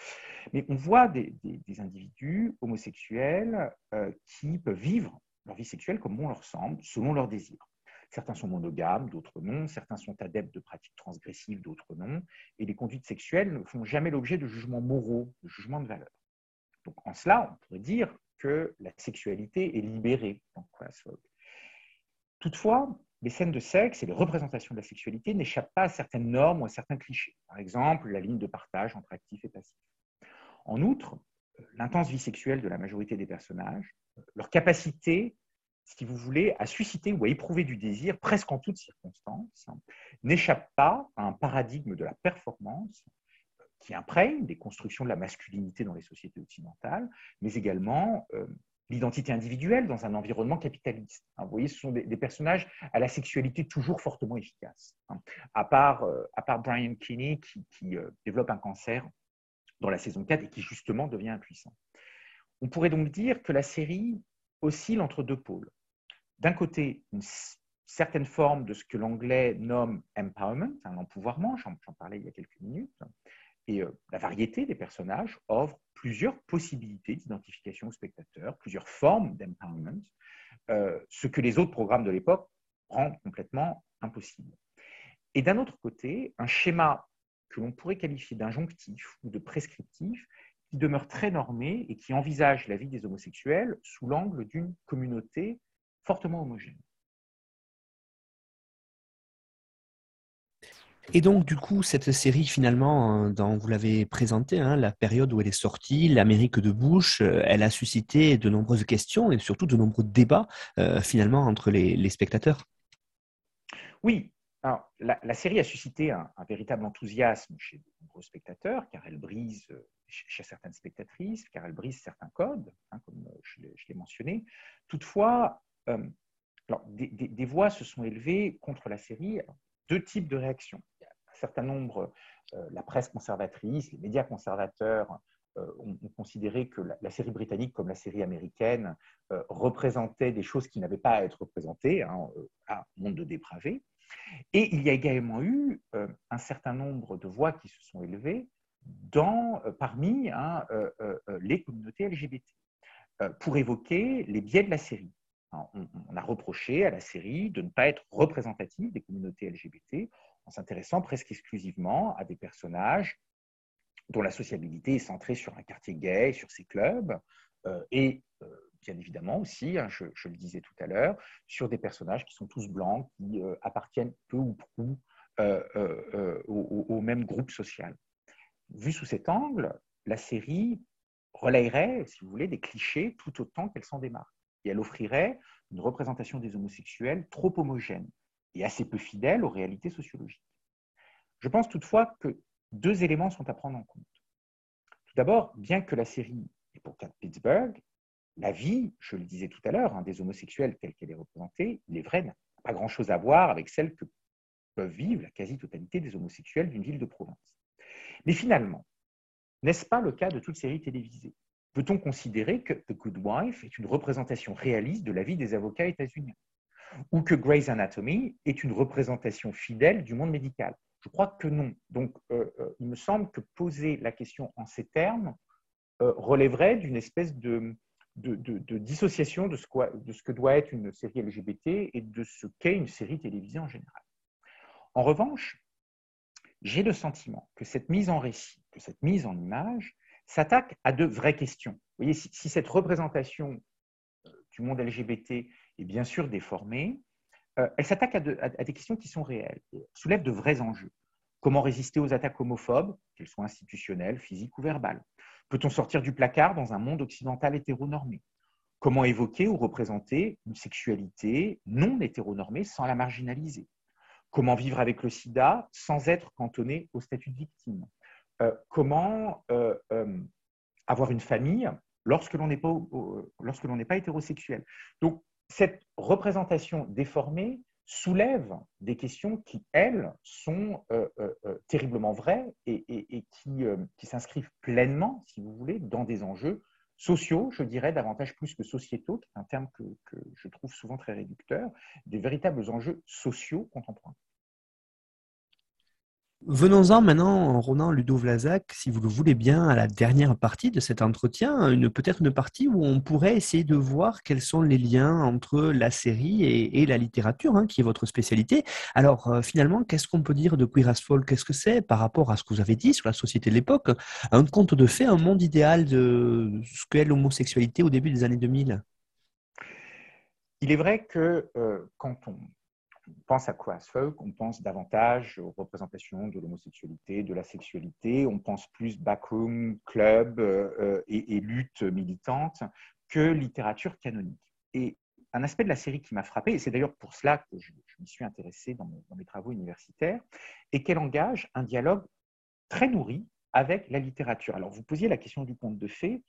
mais on voit des, des, des individus homosexuels euh, qui peuvent vivre leur vie sexuelle comme bon leur semble, selon leurs désirs. Certains sont monogames, d'autres non. Certains sont adeptes de pratiques transgressives, d'autres non. Et les conduites sexuelles ne font jamais l'objet de jugements moraux, de jugements de valeur. Donc, en cela, on pourrait dire que la sexualité est libérée dans Queer as Folk. Toutefois, les scènes de sexe et les représentations de la sexualité n'échappent pas à certaines normes ou à certains clichés. Par exemple, la ligne de partage entre actif et passif. En outre, l'intense vie sexuelle de la majorité des personnages, leur capacité, si vous voulez, à susciter ou à éprouver du désir presque en toutes circonstances, n'échappe pas à un paradigme de la performance qui imprègne des constructions de la masculinité dans les sociétés occidentales, mais également euh, l'identité individuelle dans un environnement capitaliste. Hein, vous voyez, ce sont des, des personnages à la sexualité toujours fortement efficace. Hein, à part, euh, à part Brian Kinney qui, qui euh, développe un cancer dans la saison quatre et qui justement devient impuissant. On pourrait donc dire que la série oscille entre deux pôles. D'un côté, une certaine forme de ce que l'anglais nomme « empowerment », un empouvoirment, j'en parlais il y a quelques minutes, et euh, la variété des personnages offre plusieurs possibilités d'identification aux spectateurs, plusieurs formes d'empowerment, euh, ce que les autres programmes de l'époque rendent complètement impossible. Et d'un autre côté, un schéma que l'on pourrait qualifier d'injonctif ou de prescriptif, qui demeure très normé et qui envisage la vie des homosexuels sous l'angle d'une communauté fortement homogène. Et donc, du coup, cette série, finalement, dans, vous l'avez présentée, hein, la période où elle est sortie, l'Amérique de Bush, elle a suscité de nombreuses questions et surtout de nombreux débats, euh, finalement, entre les, les spectateurs. Oui. Alors, la, la série a suscité un, un véritable enthousiasme chez de nombreux spectateurs, car elle brise, chez certaines spectatrices, car elle brise certains codes, hein, comme je l'ai mentionné. Toutefois, euh, alors, des, des, des voix se sont élevées contre la série. Alors, deux types de réactions. Il y a un certain nombre, euh, la presse conservatrice, les médias conservateurs, euh, ont, ont considéré que la, la série britannique, comme la série américaine, euh, représentait des choses qui n'avaient pas à être représentées, hein, à un monde de dépravés. Et il y a également eu euh, un certain nombre de voix qui se sont élevées dans, euh, parmi hein, euh, euh, les communautés L G B T euh, pour évoquer les biais de la série. On a reproché à la série de ne pas être représentative des communautés L G B T en s'intéressant presque exclusivement à des personnages dont la sociabilité est centrée sur un quartier gay, sur ses clubs, euh, et euh, bien évidemment aussi, hein, je, je le disais tout à l'heure, sur des personnages qui sont tous blancs, qui euh, appartiennent peu ou prou euh, euh, euh, au, au même groupe social. Vu sous cet angle, la série relayerait, si vous voulez, des clichés tout autant qu'elle s'en démarque. Et elle offrirait une représentation des homosexuels trop homogène et assez peu fidèle aux réalités sociologiques. Je pense toutefois que deux éléments sont à prendre en compte. Tout d'abord, bien que la série est pour cas de Pittsburgh, la vie, je le disais tout à l'heure, hein, des homosexuels telle qu'elle est représentée, il est vrai, n'a pas grand-chose à voir avec celle que peuvent vivre la quasi-totalité des homosexuels d'une ville de province. Mais finalement, n'est-ce pas le cas de toute série télévisée? Peut-on considérer que The Good Wife est une représentation réaliste de la vie des avocats états-uniens? Ou que Grey's Anatomy est une représentation fidèle du monde médical? Je crois que non. Donc, euh, euh, il me semble que poser la question en ces termes euh, relèverait d'une espèce de, de, de, de dissociation de ce, quoi, de ce que doit être une série L G B T et de ce qu'est une série télévisée en général. En revanche, j'ai le sentiment que cette mise en récit, que cette mise en image, s'attaque à de vraies questions. Vous voyez, si, si cette représentation euh, du monde L G B T est bien sûr déformée, euh, elle s'attaque à, de, à, à des questions qui sont réelles, soulève de vrais enjeux. Comment résister aux attaques homophobes, qu'elles soient institutionnelles, physiques ou verbales? Peut-on sortir du placard dans un monde occidental hétéronormé? Comment évoquer ou représenter une sexualité non hétéronormée sans la marginaliser? Comment vivre avec le sida sans être cantonné au statut de victime? Euh, comment euh, euh, avoir une famille lorsque l'on n'est pas, lorsque l'on n'est pas hétérosexuel? Donc, cette représentation déformée soulève des questions qui, elles, sont euh, euh, terriblement vraies et, et, et qui, euh, qui s'inscrivent pleinement, si vous voulez, dans des enjeux sociaux, je dirais davantage plus que sociétaux, qui est un terme que, que je trouve souvent très réducteur, des véritables enjeux sociaux contemporains. Venons-en maintenant, Ronan Ludot-Vlasak, si vous le voulez bien, à la dernière partie de cet entretien, une, peut-être une partie où on pourrait essayer de voir quels sont les liens entre la série et, et la littérature, hein, qui est votre spécialité. Alors euh, finalement, qu'est-ce qu'on peut dire de Queer as Folk? Qu'est-ce que c'est par rapport à ce que vous avez dit sur la société de l'époque? Un conte de fées, un monde idéal de ce qu'est l'homosexualité au début des années deux mille? Il est vrai que euh, quand on... On pense à Queer as Folk, on pense davantage aux représentations de l'homosexualité, de la sexualité, on pense plus backroom, club euh, et, et lutte militante que littérature canonique. Et un aspect de la série qui m'a frappé, et c'est d'ailleurs pour cela que je, je m'y suis intéressé dans mes, dans mes travaux universitaires, est qu'elle engage un dialogue très nourri avec la littérature. Alors, vous posiez la question du conte de fées.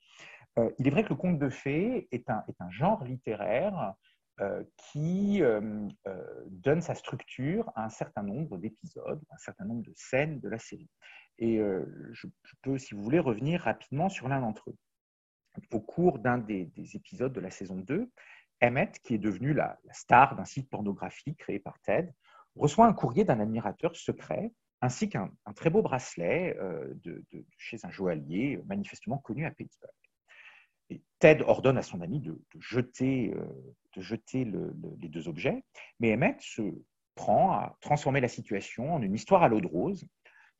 Euh, il est vrai que le conte de fées est un, est un genre littéraire Euh, qui euh, euh, donne sa structure à un certain nombre d'épisodes, à un certain nombre de scènes de la série. Et euh, je, je peux, si vous voulez, revenir rapidement sur l'un d'entre eux. Au cours d'un des, des épisodes de la saison deux, Emmett, qui est devenu la, la star d'un site pornographique créé par Ted, reçoit un courrier d'un admirateur secret, ainsi qu'un un très beau bracelet euh, de, de, de chez un joaillier manifestement connu à Pittsburgh. Et Ted ordonne à son ami de, de jeter, euh, de jeter le, le, les deux objets, mais Emmett se prend à transformer la situation en une histoire à l'eau de rose,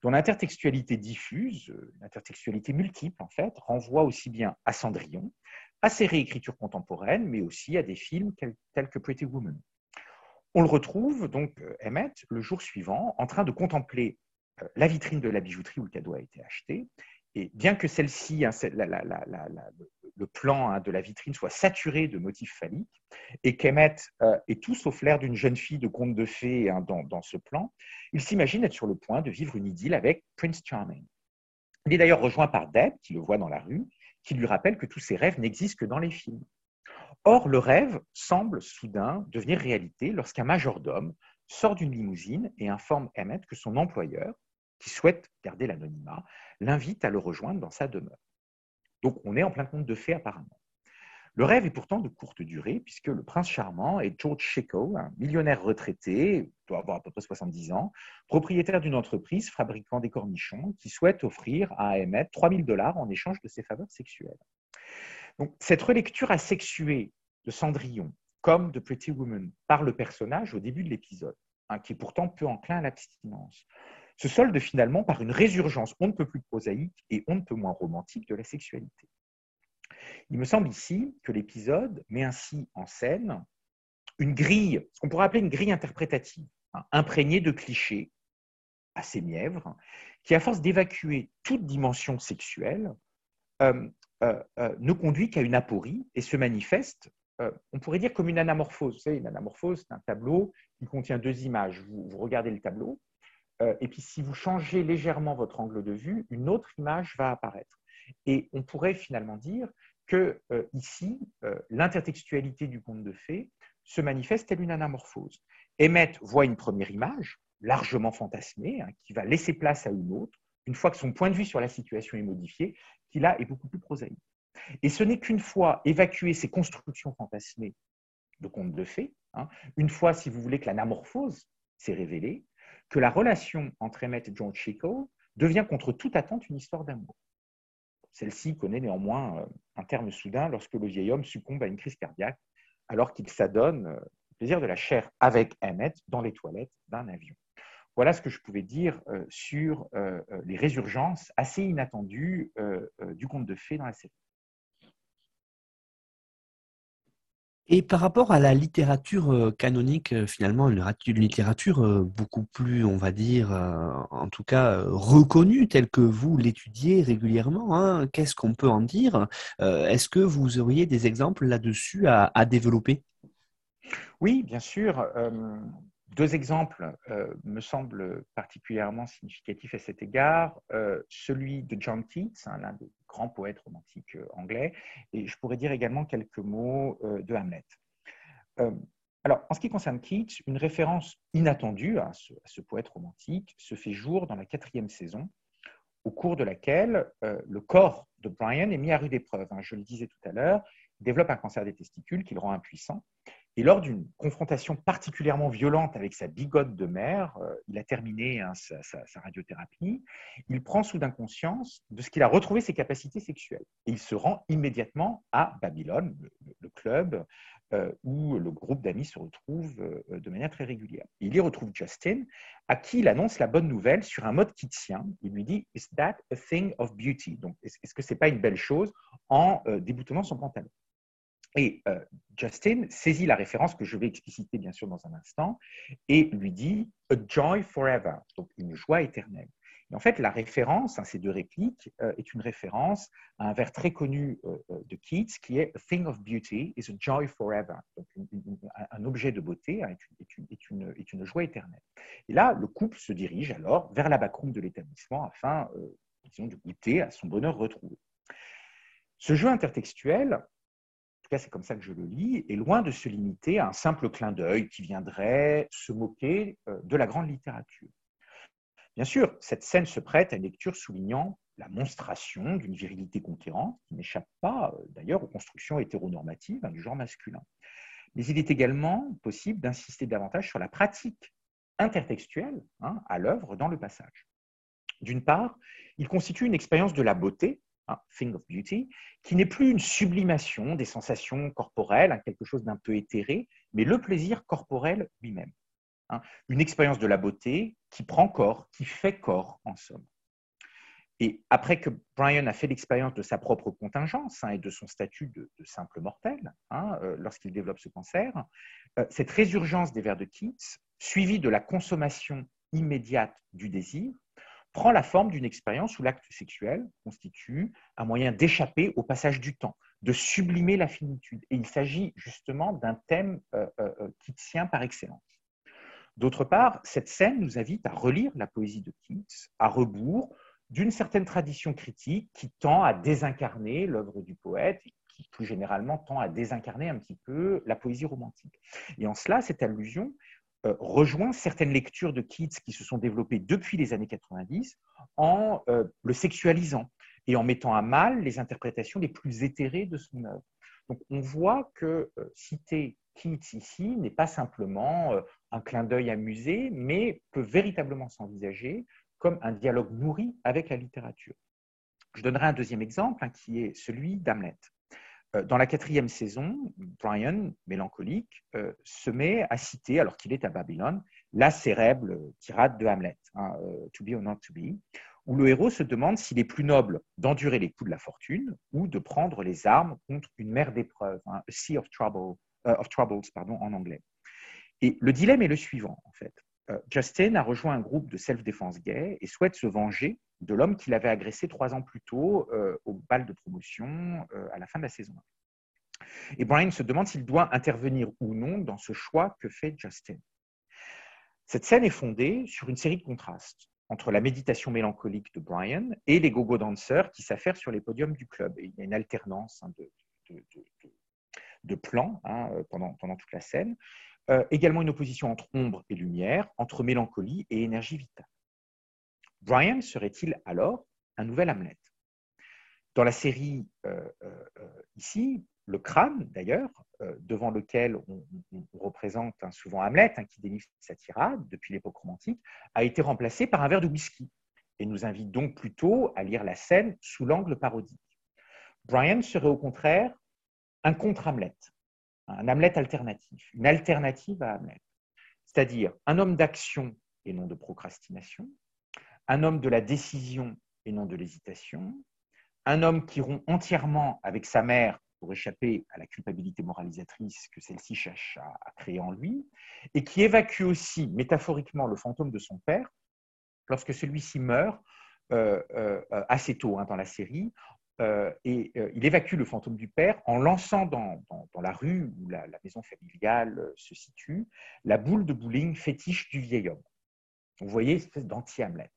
dont l'intertextualité diffuse, l'intertextualité multiple en fait, renvoie aussi bien à Cendrillon, à ses réécritures contemporaines, mais aussi à des films tels que Pretty Woman. On le retrouve donc, Emmett, le jour suivant, en train de contempler la vitrine de la bijouterie où le cadeau a été acheté, et bien que celle-ci, hein, la, la, la, la, le plan hein, de la vitrine soit saturé de motifs phalliques, et qu'Emmett euh, est tout sauf l'air d'une jeune fille de conte de fées hein, dans, dans ce plan, il s'imagine être sur le point de vivre une idylle avec Prince Charming. Il est d'ailleurs rejoint par Deb, qui le voit dans la rue, qui lui rappelle que tous ses rêves n'existent que dans les films. Or, le rêve semble soudain devenir réalité lorsqu'un majordome sort d'une limousine et informe Emmett que son employeur, qui souhaite garder l'anonymat, l'invite à le rejoindre dans sa demeure. Donc, on est en plein conte de fées apparemment. Le rêve est pourtant de courte durée, puisque le prince charmant est George Sheko, un millionnaire retraité, doit avoir à peu près soixante-dix ans, propriétaire d'une entreprise fabriquant des cornichons, qui souhaite offrir à Emmett trois mille dollars en échange de ses faveurs sexuelles. Donc, cette relecture asexuée de Cendrillon comme de Pretty Woman, par le personnage au début de l'épisode, hein, qui est pourtant peu enclin à l'abstinence, se solde finalement par une résurgence on ne peut plus prosaïque et on ne peut moins romantique de la sexualité. Il me semble ici que l'épisode met ainsi en scène une grille, ce qu'on pourrait appeler une grille interprétative, hein, imprégnée de clichés assez mièvres, qui, à force d'évacuer toute dimension sexuelle, euh, euh, euh, ne conduit qu'à une aporie et se manifeste, euh, on pourrait dire, comme une anamorphose. Vous savez, une anamorphose, c'est un tableau qui contient deux images. Vous, vous regardez le tableau, euh, et puis si vous changez légèrement votre angle de vue, une autre image va apparaître. Et on pourrait finalement dire que, euh, ici, euh, l'intertextualité du conte de fées se manifeste telle une anamorphose. Emmett voit une première image, largement fantasmée, hein, qui va laisser place à une autre, une fois que son point de vue sur la situation est modifié, qui là est beaucoup plus prosaïque. Et ce n'est qu'une fois évacuées ces constructions fantasmées de contes de fées, hein, une fois, si vous voulez, que l'anamorphose s'est révélée, que la relation entre Emmett et John Keats devient contre toute attente une histoire d'amour. Celle-ci connaît néanmoins un terme soudain lorsque le vieil homme succombe à une crise cardiaque alors qu'il s'adonne au plaisir de la chair avec Emmett dans les toilettes d'un avion. Voilà ce que je pouvais dire sur les résurgences assez inattendues du conte de fées dans la série. Et par rapport à la littérature canonique, finalement, une littérature beaucoup plus, on va dire, en tout cas reconnue, telle que vous l'étudiez régulièrement, hein, qu'est-ce qu'on peut en dire ? Est-ce que vous auriez des exemples là-dessus à, à développer ? Oui, bien sûr. Deux exemples me semblent particulièrement significatifs à cet égard. Celui de John Keats, l'un des grand poète romantique anglais, et je pourrais dire également quelques mots de Hamlet. Euh, alors, en ce qui concerne Keats, une référence inattendue à ce, à ce poète romantique se fait jour dans la quatrième saison, au cours de laquelle euh, le corps de Brian est mis à rude épreuve. Hein, je le disais tout à l'heure, il développe un cancer des testicules qui le rend impuissant, et lors d'une confrontation particulièrement violente avec sa bigote de mère, euh, il a terminé hein, sa, sa, sa radiothérapie, il prend soudain conscience de ce qu'il a retrouvé ses capacités sexuelles. Et il se rend immédiatement à Babylone, le, le club euh, où le groupe d'amis se retrouve euh, de manière très régulière. Et il y retrouve Justin, à qui il annonce la bonne nouvelle sur un mode keatien. Il lui dit « Is that a thing of beauty ?» Donc, est-ce que ce n'est pas une belle chose en euh, déboutonant son pantalon. Et euh, Justin saisit la référence que je vais expliciter bien sûr dans un instant et lui dit « a joy forever », donc une joie éternelle. Et en fait, la référence, hein, ces deux répliques, euh, est une référence à un vers très connu euh, de Keats qui est « a thing of beauty is a joy forever », donc une, une, un objet de beauté hein, est, une, est, une, est une joie éternelle. Et là, le couple se dirige alors vers la backroom de l'établissement afin euh, disons, de goûter à son bonheur retrouvé. Ce jeu intertextuel, c'est comme ça que je le lis, est loin de se limiter à un simple clin d'œil qui viendrait se moquer de la grande littérature. Bien sûr, cette scène se prête à une lecture soulignant la monstration d'une virilité conquérante qui n'échappe pas d'ailleurs aux constructions hétéronormatives hein, du genre masculin. Mais il est également possible d'insister davantage sur la pratique intertextuelle hein, à l'œuvre dans le passage. D'une part, il constitue une expérience de la beauté, « thing of beauty », qui n'est plus une sublimation des sensations corporelles, quelque chose d'un peu éthéré, mais le plaisir corporel lui-même. Une expérience de la beauté qui prend corps, qui fait corps, en somme. Et après que Brian a fait l'expérience de sa propre contingence et de son statut de simple mortel, lorsqu'il développe ce cancer, cette résurgence des vers de Keats, suivie de la consommation immédiate du désir, prend la forme d'une expérience où l'acte sexuel constitue un moyen d'échapper au passage du temps, de sublimer la finitude. Et il s'agit justement d'un thème euh, euh, keatien par excellence. D'autre part, cette scène nous invite à relire la poésie de Keats à rebours d'une certaine tradition critique qui tend à désincarner l'œuvre du poète et qui, plus généralement, tend à désincarner un petit peu la poésie romantique. Et en cela, cette allusion Euh, rejoint certaines lectures de Keats qui se sont développées depuis les années quatre-vingt-dix en euh, le sexualisant et en mettant à mal les interprétations les plus éthérées de son œuvre. Donc on voit que euh, citer Keats ici n'est pas simplement euh, un clin d'œil amusé, mais peut véritablement s'envisager comme un dialogue nourri avec la littérature. Je donnerai un deuxième exemple hein, qui est celui d'Hamlet. Dans la quatrième saison, Brian, mélancolique, euh, se met à citer, alors qu'il est à Babylone, la célèbre tirade de Hamlet, hein, « To be or not to be », où le héros se demande s'il est plus noble d'endurer les coups de la fortune ou de prendre les armes contre une mer d'épreuves, hein, « a sea of, trouble, euh, of troubles » en anglais. Et le dilemme est le suivant, en fait. Euh, Justin a rejoint un groupe de self-défense gay et souhaite se venger de l'homme qu'il avait agressé trois ans plus tôt euh, au bal de promotion euh, à la fin de la saison. Et Brian se demande s'il doit intervenir ou non dans ce choix que fait Justin. Cette scène est fondée sur une série de contrastes entre la méditation mélancolique de Brian et les go-go danseurs qui s'affairent sur les podiums du club. Et il y a une alternance hein, de, de, de, de, de plans hein, pendant, pendant toute la scène. Euh, également une opposition entre ombre et lumière, entre mélancolie et énergie vitale. Brian serait-il alors un nouvel Hamlet? Dans la série, euh, euh, ici, le crâne, d'ailleurs, euh, devant lequel on, on, on représente hein, souvent Hamlet, hein, qui délivre sa tirade depuis l'époque romantique, a été remplacé par un verre de whisky et nous invite donc plutôt à lire la scène sous l'angle parodique. Brian serait au contraire un contre-Hamlet, un Hamlet alternatif, une alternative à Hamlet, c'est-à-dire un homme d'action et non de procrastination, un homme de la décision et non de l'hésitation, un homme qui rompt entièrement avec sa mère pour échapper à la culpabilité moralisatrice que celle-ci cherche à, à créer en lui, et qui évacue aussi métaphoriquement le fantôme de son père lorsque celui-ci meurt euh, euh, assez tôt hein, dans la série, euh, et euh, il évacue le fantôme du père en lançant dans, dans, dans la rue où la, la maison familiale se situe la boule de bowling fétiche du vieil homme. Vous voyez, espèce d'anti-Hamlet.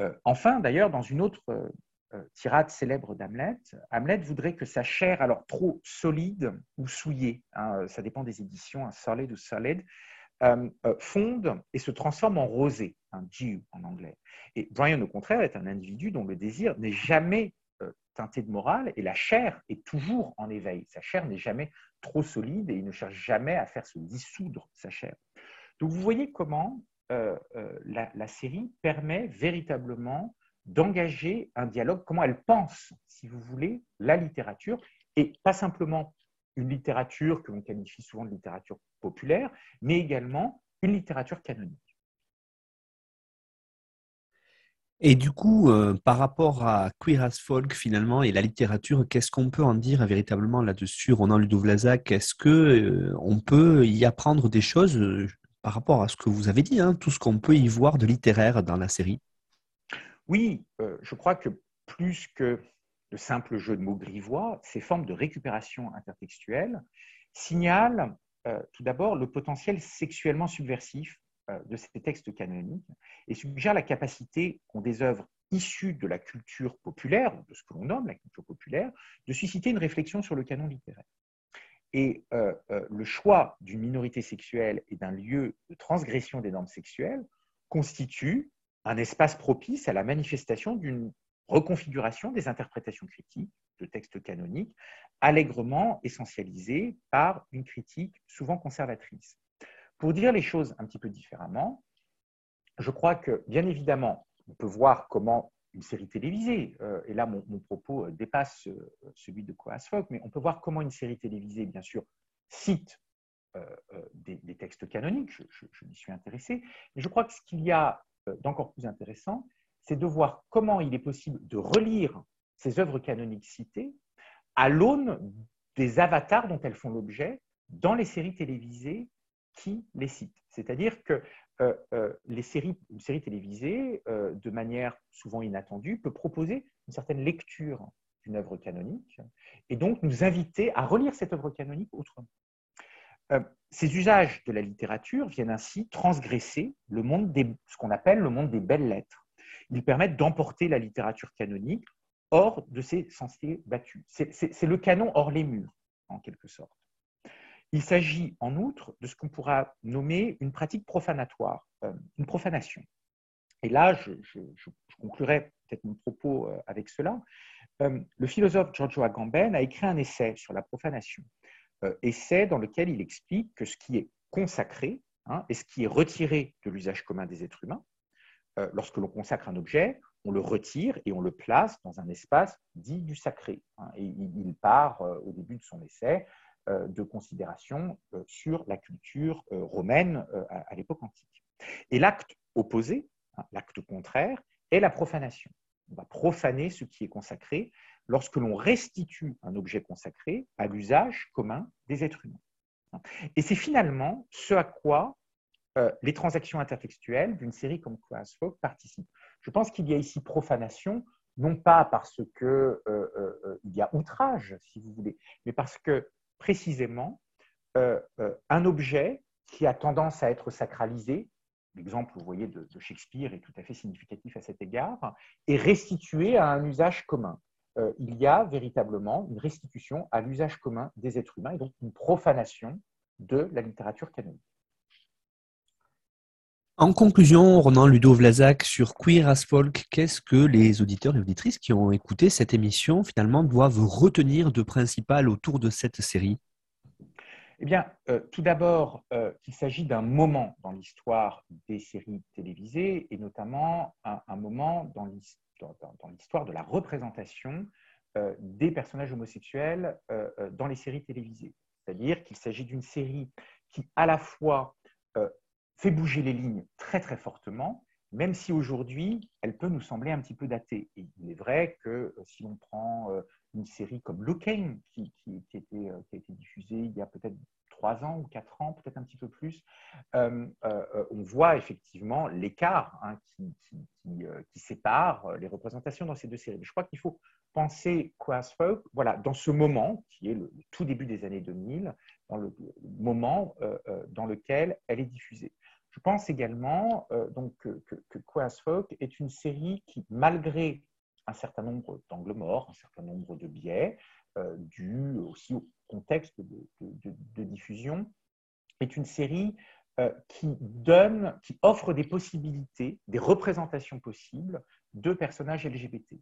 Euh, enfin, d'ailleurs, dans une autre euh, tirade célèbre d'Hamlet, Hamlet voudrait que sa chair, alors trop solide ou souillée, hein, ça dépend des éditions, hein, solid ou solid, euh, euh, fonde et se transforme en rosée, hein, dew en anglais. Et Brian, au contraire, est un individu dont le désir n'est jamais euh, teinté de morale et la chair est toujours en éveil. Sa chair n'est jamais trop solide et il ne cherche jamais à faire se dissoudre sa chair. Donc, vous voyez comment Euh, euh, la, la série permet véritablement d'engager un dialogue, comment elle pense, si vous voulez, la littérature, et pas simplement une littérature que l'on qualifie souvent de littérature populaire, mais également une littérature canonique. Et du coup, euh, par rapport à Queer as Folk, finalement, et la littérature, qu'est-ce qu'on peut en dire véritablement là-dessus, Ronan Ludot-Vlasak? Est-ce qu'on euh, peut y apprendre des choses par rapport à ce que vous avez dit, hein, tout ce qu'on peut y voir de littéraire dans la série? Oui, euh, je crois que plus que de simples jeux de mots grivois, ces formes de récupération intertextuelle signalent euh, tout d'abord le potentiel sexuellement subversif euh, de ces textes canoniques et suggèrent la capacité qu'ont des œuvres issues de la culture populaire, de ce que l'on nomme la culture populaire, de susciter une réflexion sur le canon littéraire. Et euh, euh, le choix d'une minorité sexuelle et d'un lieu de transgression des normes sexuelles constitue un espace propice à la manifestation d'une reconfiguration des interprétations critiques de textes canoniques, allègrement essentialisées par une critique souvent conservatrice. Pour dire les choses un petit peu différemment, je crois que, bien évidemment, on peut voir comment une série télévisée, euh, et là mon, mon propos dépasse euh, celui de Queer as Folk, mais on peut voir comment une série télévisée, bien sûr, cite euh, euh, des, des textes canoniques, je, je, je m'y suis intéressé, mais je crois que ce qu'il y a euh, d'encore plus intéressant, c'est de voir comment il est possible de relire ces œuvres canoniques citées à l'aune des avatars dont elles font l'objet dans les séries télévisées qui les citent. C'est-à-dire que Euh, euh, les séries, une série télévisée, euh, de manière souvent inattendue, peut proposer une certaine lecture d'une œuvre canonique et donc nous inviter à relire cette œuvre canonique autrement. Euh, ces usages de la littérature viennent ainsi transgresser le monde des, ce qu'on appelle le monde des belles-lettres. Ils permettent d'emporter la littérature canonique hors de ses sentiers battus. C'est, c'est, c'est le canon hors les murs, en quelque sorte. Il s'agit en outre de ce qu'on pourra nommer une pratique profanatoire, une profanation. Et là, je, je, je conclurai peut-être mon propos avec cela. Le philosophe Giorgio Agamben a écrit un essai sur la profanation, essai dans lequel il explique que ce qui est consacré hein, et ce qui est retiré de l'usage commun des êtres humains, lorsque l'on consacre un objet, on le retire et on le place dans un espace dit du sacré. Hein, et il part, euh, au début de son essai, euh, de considérations euh, sur la culture euh, romaine euh, à, à l'époque antique. Et l'acte opposé, hein, l'acte contraire, est la profanation. On va profaner ce qui est consacré lorsque l'on restitue un objet consacré à l'usage commun des êtres humains. Et c'est finalement ce à quoi euh, les transactions intertextuelles d'une série comme Queer as Folk participent. Je pense qu'il y a ici profanation, non pas parce qu'il euh, euh, y a outrage, si vous voulez, mais parce que, précisément, euh, euh, un objet qui a tendance à être sacralisé, l'exemple, vous voyez, de, de Shakespeare est tout à fait significatif à cet égard, est restitué à un usage commun. Euh, il y a véritablement une restitution à l'usage commun des êtres humains, et donc une profanation de la littérature canonique. En conclusion, Ronan Ludot-Vlasak sur Queer as Folk, qu'est-ce que les auditeurs et auditrices qui ont écouté cette émission, finalement, doivent retenir de principal autour de cette série ? Eh bien, euh, tout d'abord, euh, qu'il s'agit d'un moment dans l'histoire des séries télévisées, et notamment un, un moment dans l'histoire Dans, dans, dans l'histoire de la représentation euh, des personnages homosexuels euh, dans les séries télévisées. C'est-à-dire qu'il s'agit d'une série qui, à la fois, euh, fait bouger les lignes très, très fortement, même si aujourd'hui, elle peut nous sembler un petit peu datée. Et il est vrai que si l'on prend euh, une série comme Looking, qui, qui, qui, était, euh, qui a été diffusée il y a peut-être trois ans ou quatre ans, peut-être un petit peu plus, euh, euh, on voit effectivement l'écart hein, qui, qui, qui, euh, qui sépare les représentations dans ces deux séries. Mais je crois qu'il faut penser Queer as Folk, voilà, dans ce moment, qui est le, le tout début des années deux mille, dans le, le moment euh, dans lequel elle est diffusée. Je pense également euh, donc, que, que Queer as Folk est une série qui, malgré un certain nombre d'angles morts, un certain nombre de biais, euh, dû aussi au contexte de, de, de diffusion, est une série euh, qui donne, qui offre des possibilités, des représentations possibles de personnages L G B T.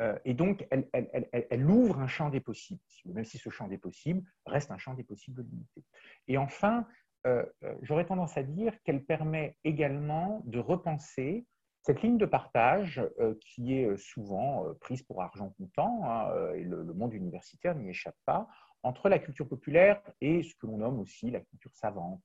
Euh, et donc, elle, elle, elle, elle ouvre un champ des possibles, même si ce champ des possibles reste un champ des possibles limité. Et enfin, euh, j'aurais tendance à dire qu'elle permet également de repenser cette ligne de partage euh, qui est souvent euh, prise pour argent comptant, hein, et le, le monde universitaire n'y échappe pas, entre la culture populaire et ce que l'on nomme aussi la culture savante.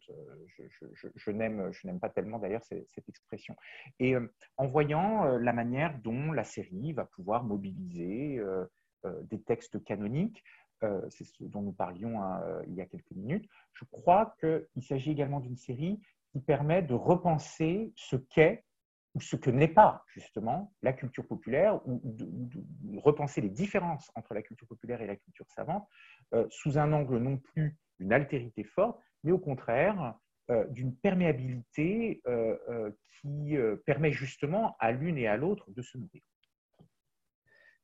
Je, je, je, je n'aime pas tellement d'ailleurs cette, cette expression. Et euh, en voyant euh, la manière dont la série va pouvoir mobiliser euh, euh, des textes canoniques, euh, c'est ce dont nous parlions hein, il y a quelques minutes, je crois qu'il s'agit également d'une série qui permet de repenser ce qu'est ou ce que n'est pas, justement, la culture populaire, ou de, de, de repenser les différences entre la culture populaire et la culture savante euh, sous un angle non plus d'une altérité forte, mais au contraire euh, d'une perméabilité euh, euh, qui euh, permet justement à l'une et à l'autre de se nourrir.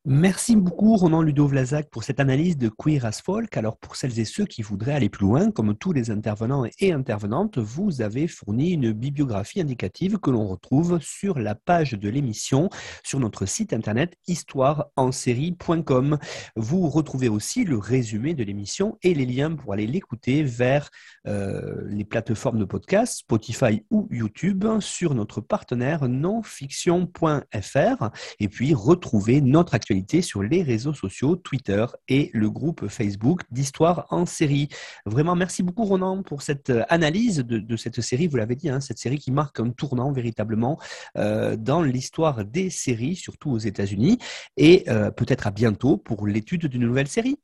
Merci beaucoup Ronan Ludot-Vlasak pour cette analyse de Queer as Folk. Alors pour celles et ceux qui voudraient aller plus loin, comme tous les intervenants et intervenantes, vous avez fourni une bibliographie indicative que l'on retrouve sur la page de l'émission, sur notre site internet histoire en série point com. Vous retrouvez aussi le résumé de l'émission et les liens pour aller l'écouter vers euh, les plateformes de podcast, Spotify ou YouTube, sur notre partenaire non fiction point f r, et puis retrouver notre actualité sur les réseaux sociaux, Twitter et le groupe Facebook d'Histoire en série. Vraiment, merci beaucoup Ronan pour cette analyse de, de cette série, vous l'avez dit, hein, cette série qui marque un tournant véritablement euh, dans l'histoire des séries, surtout aux États-Unis, et euh, peut-être à bientôt pour l'étude d'une nouvelle série.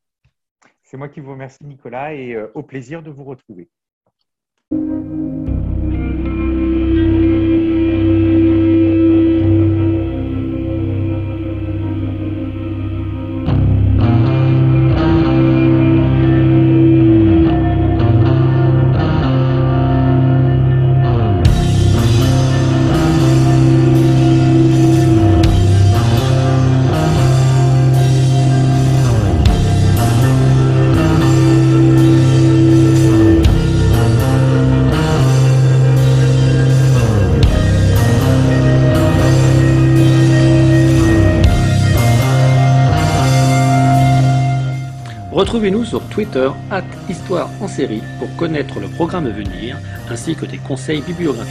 C'est moi qui vous remercie Nicolas, et euh, au plaisir de vous retrouver. Retrouvez-nous sur Twitter arobase histoire en série pour connaître le programme à venir ainsi que des conseils bibliographiques.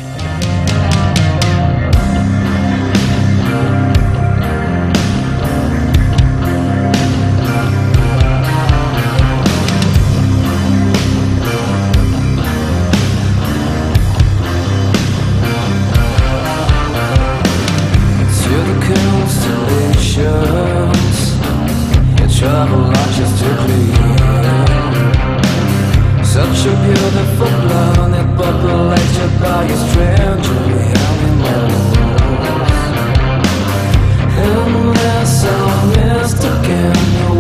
Such a beautiful blonde that buckled like your body strand to be endless. Endless, endless again.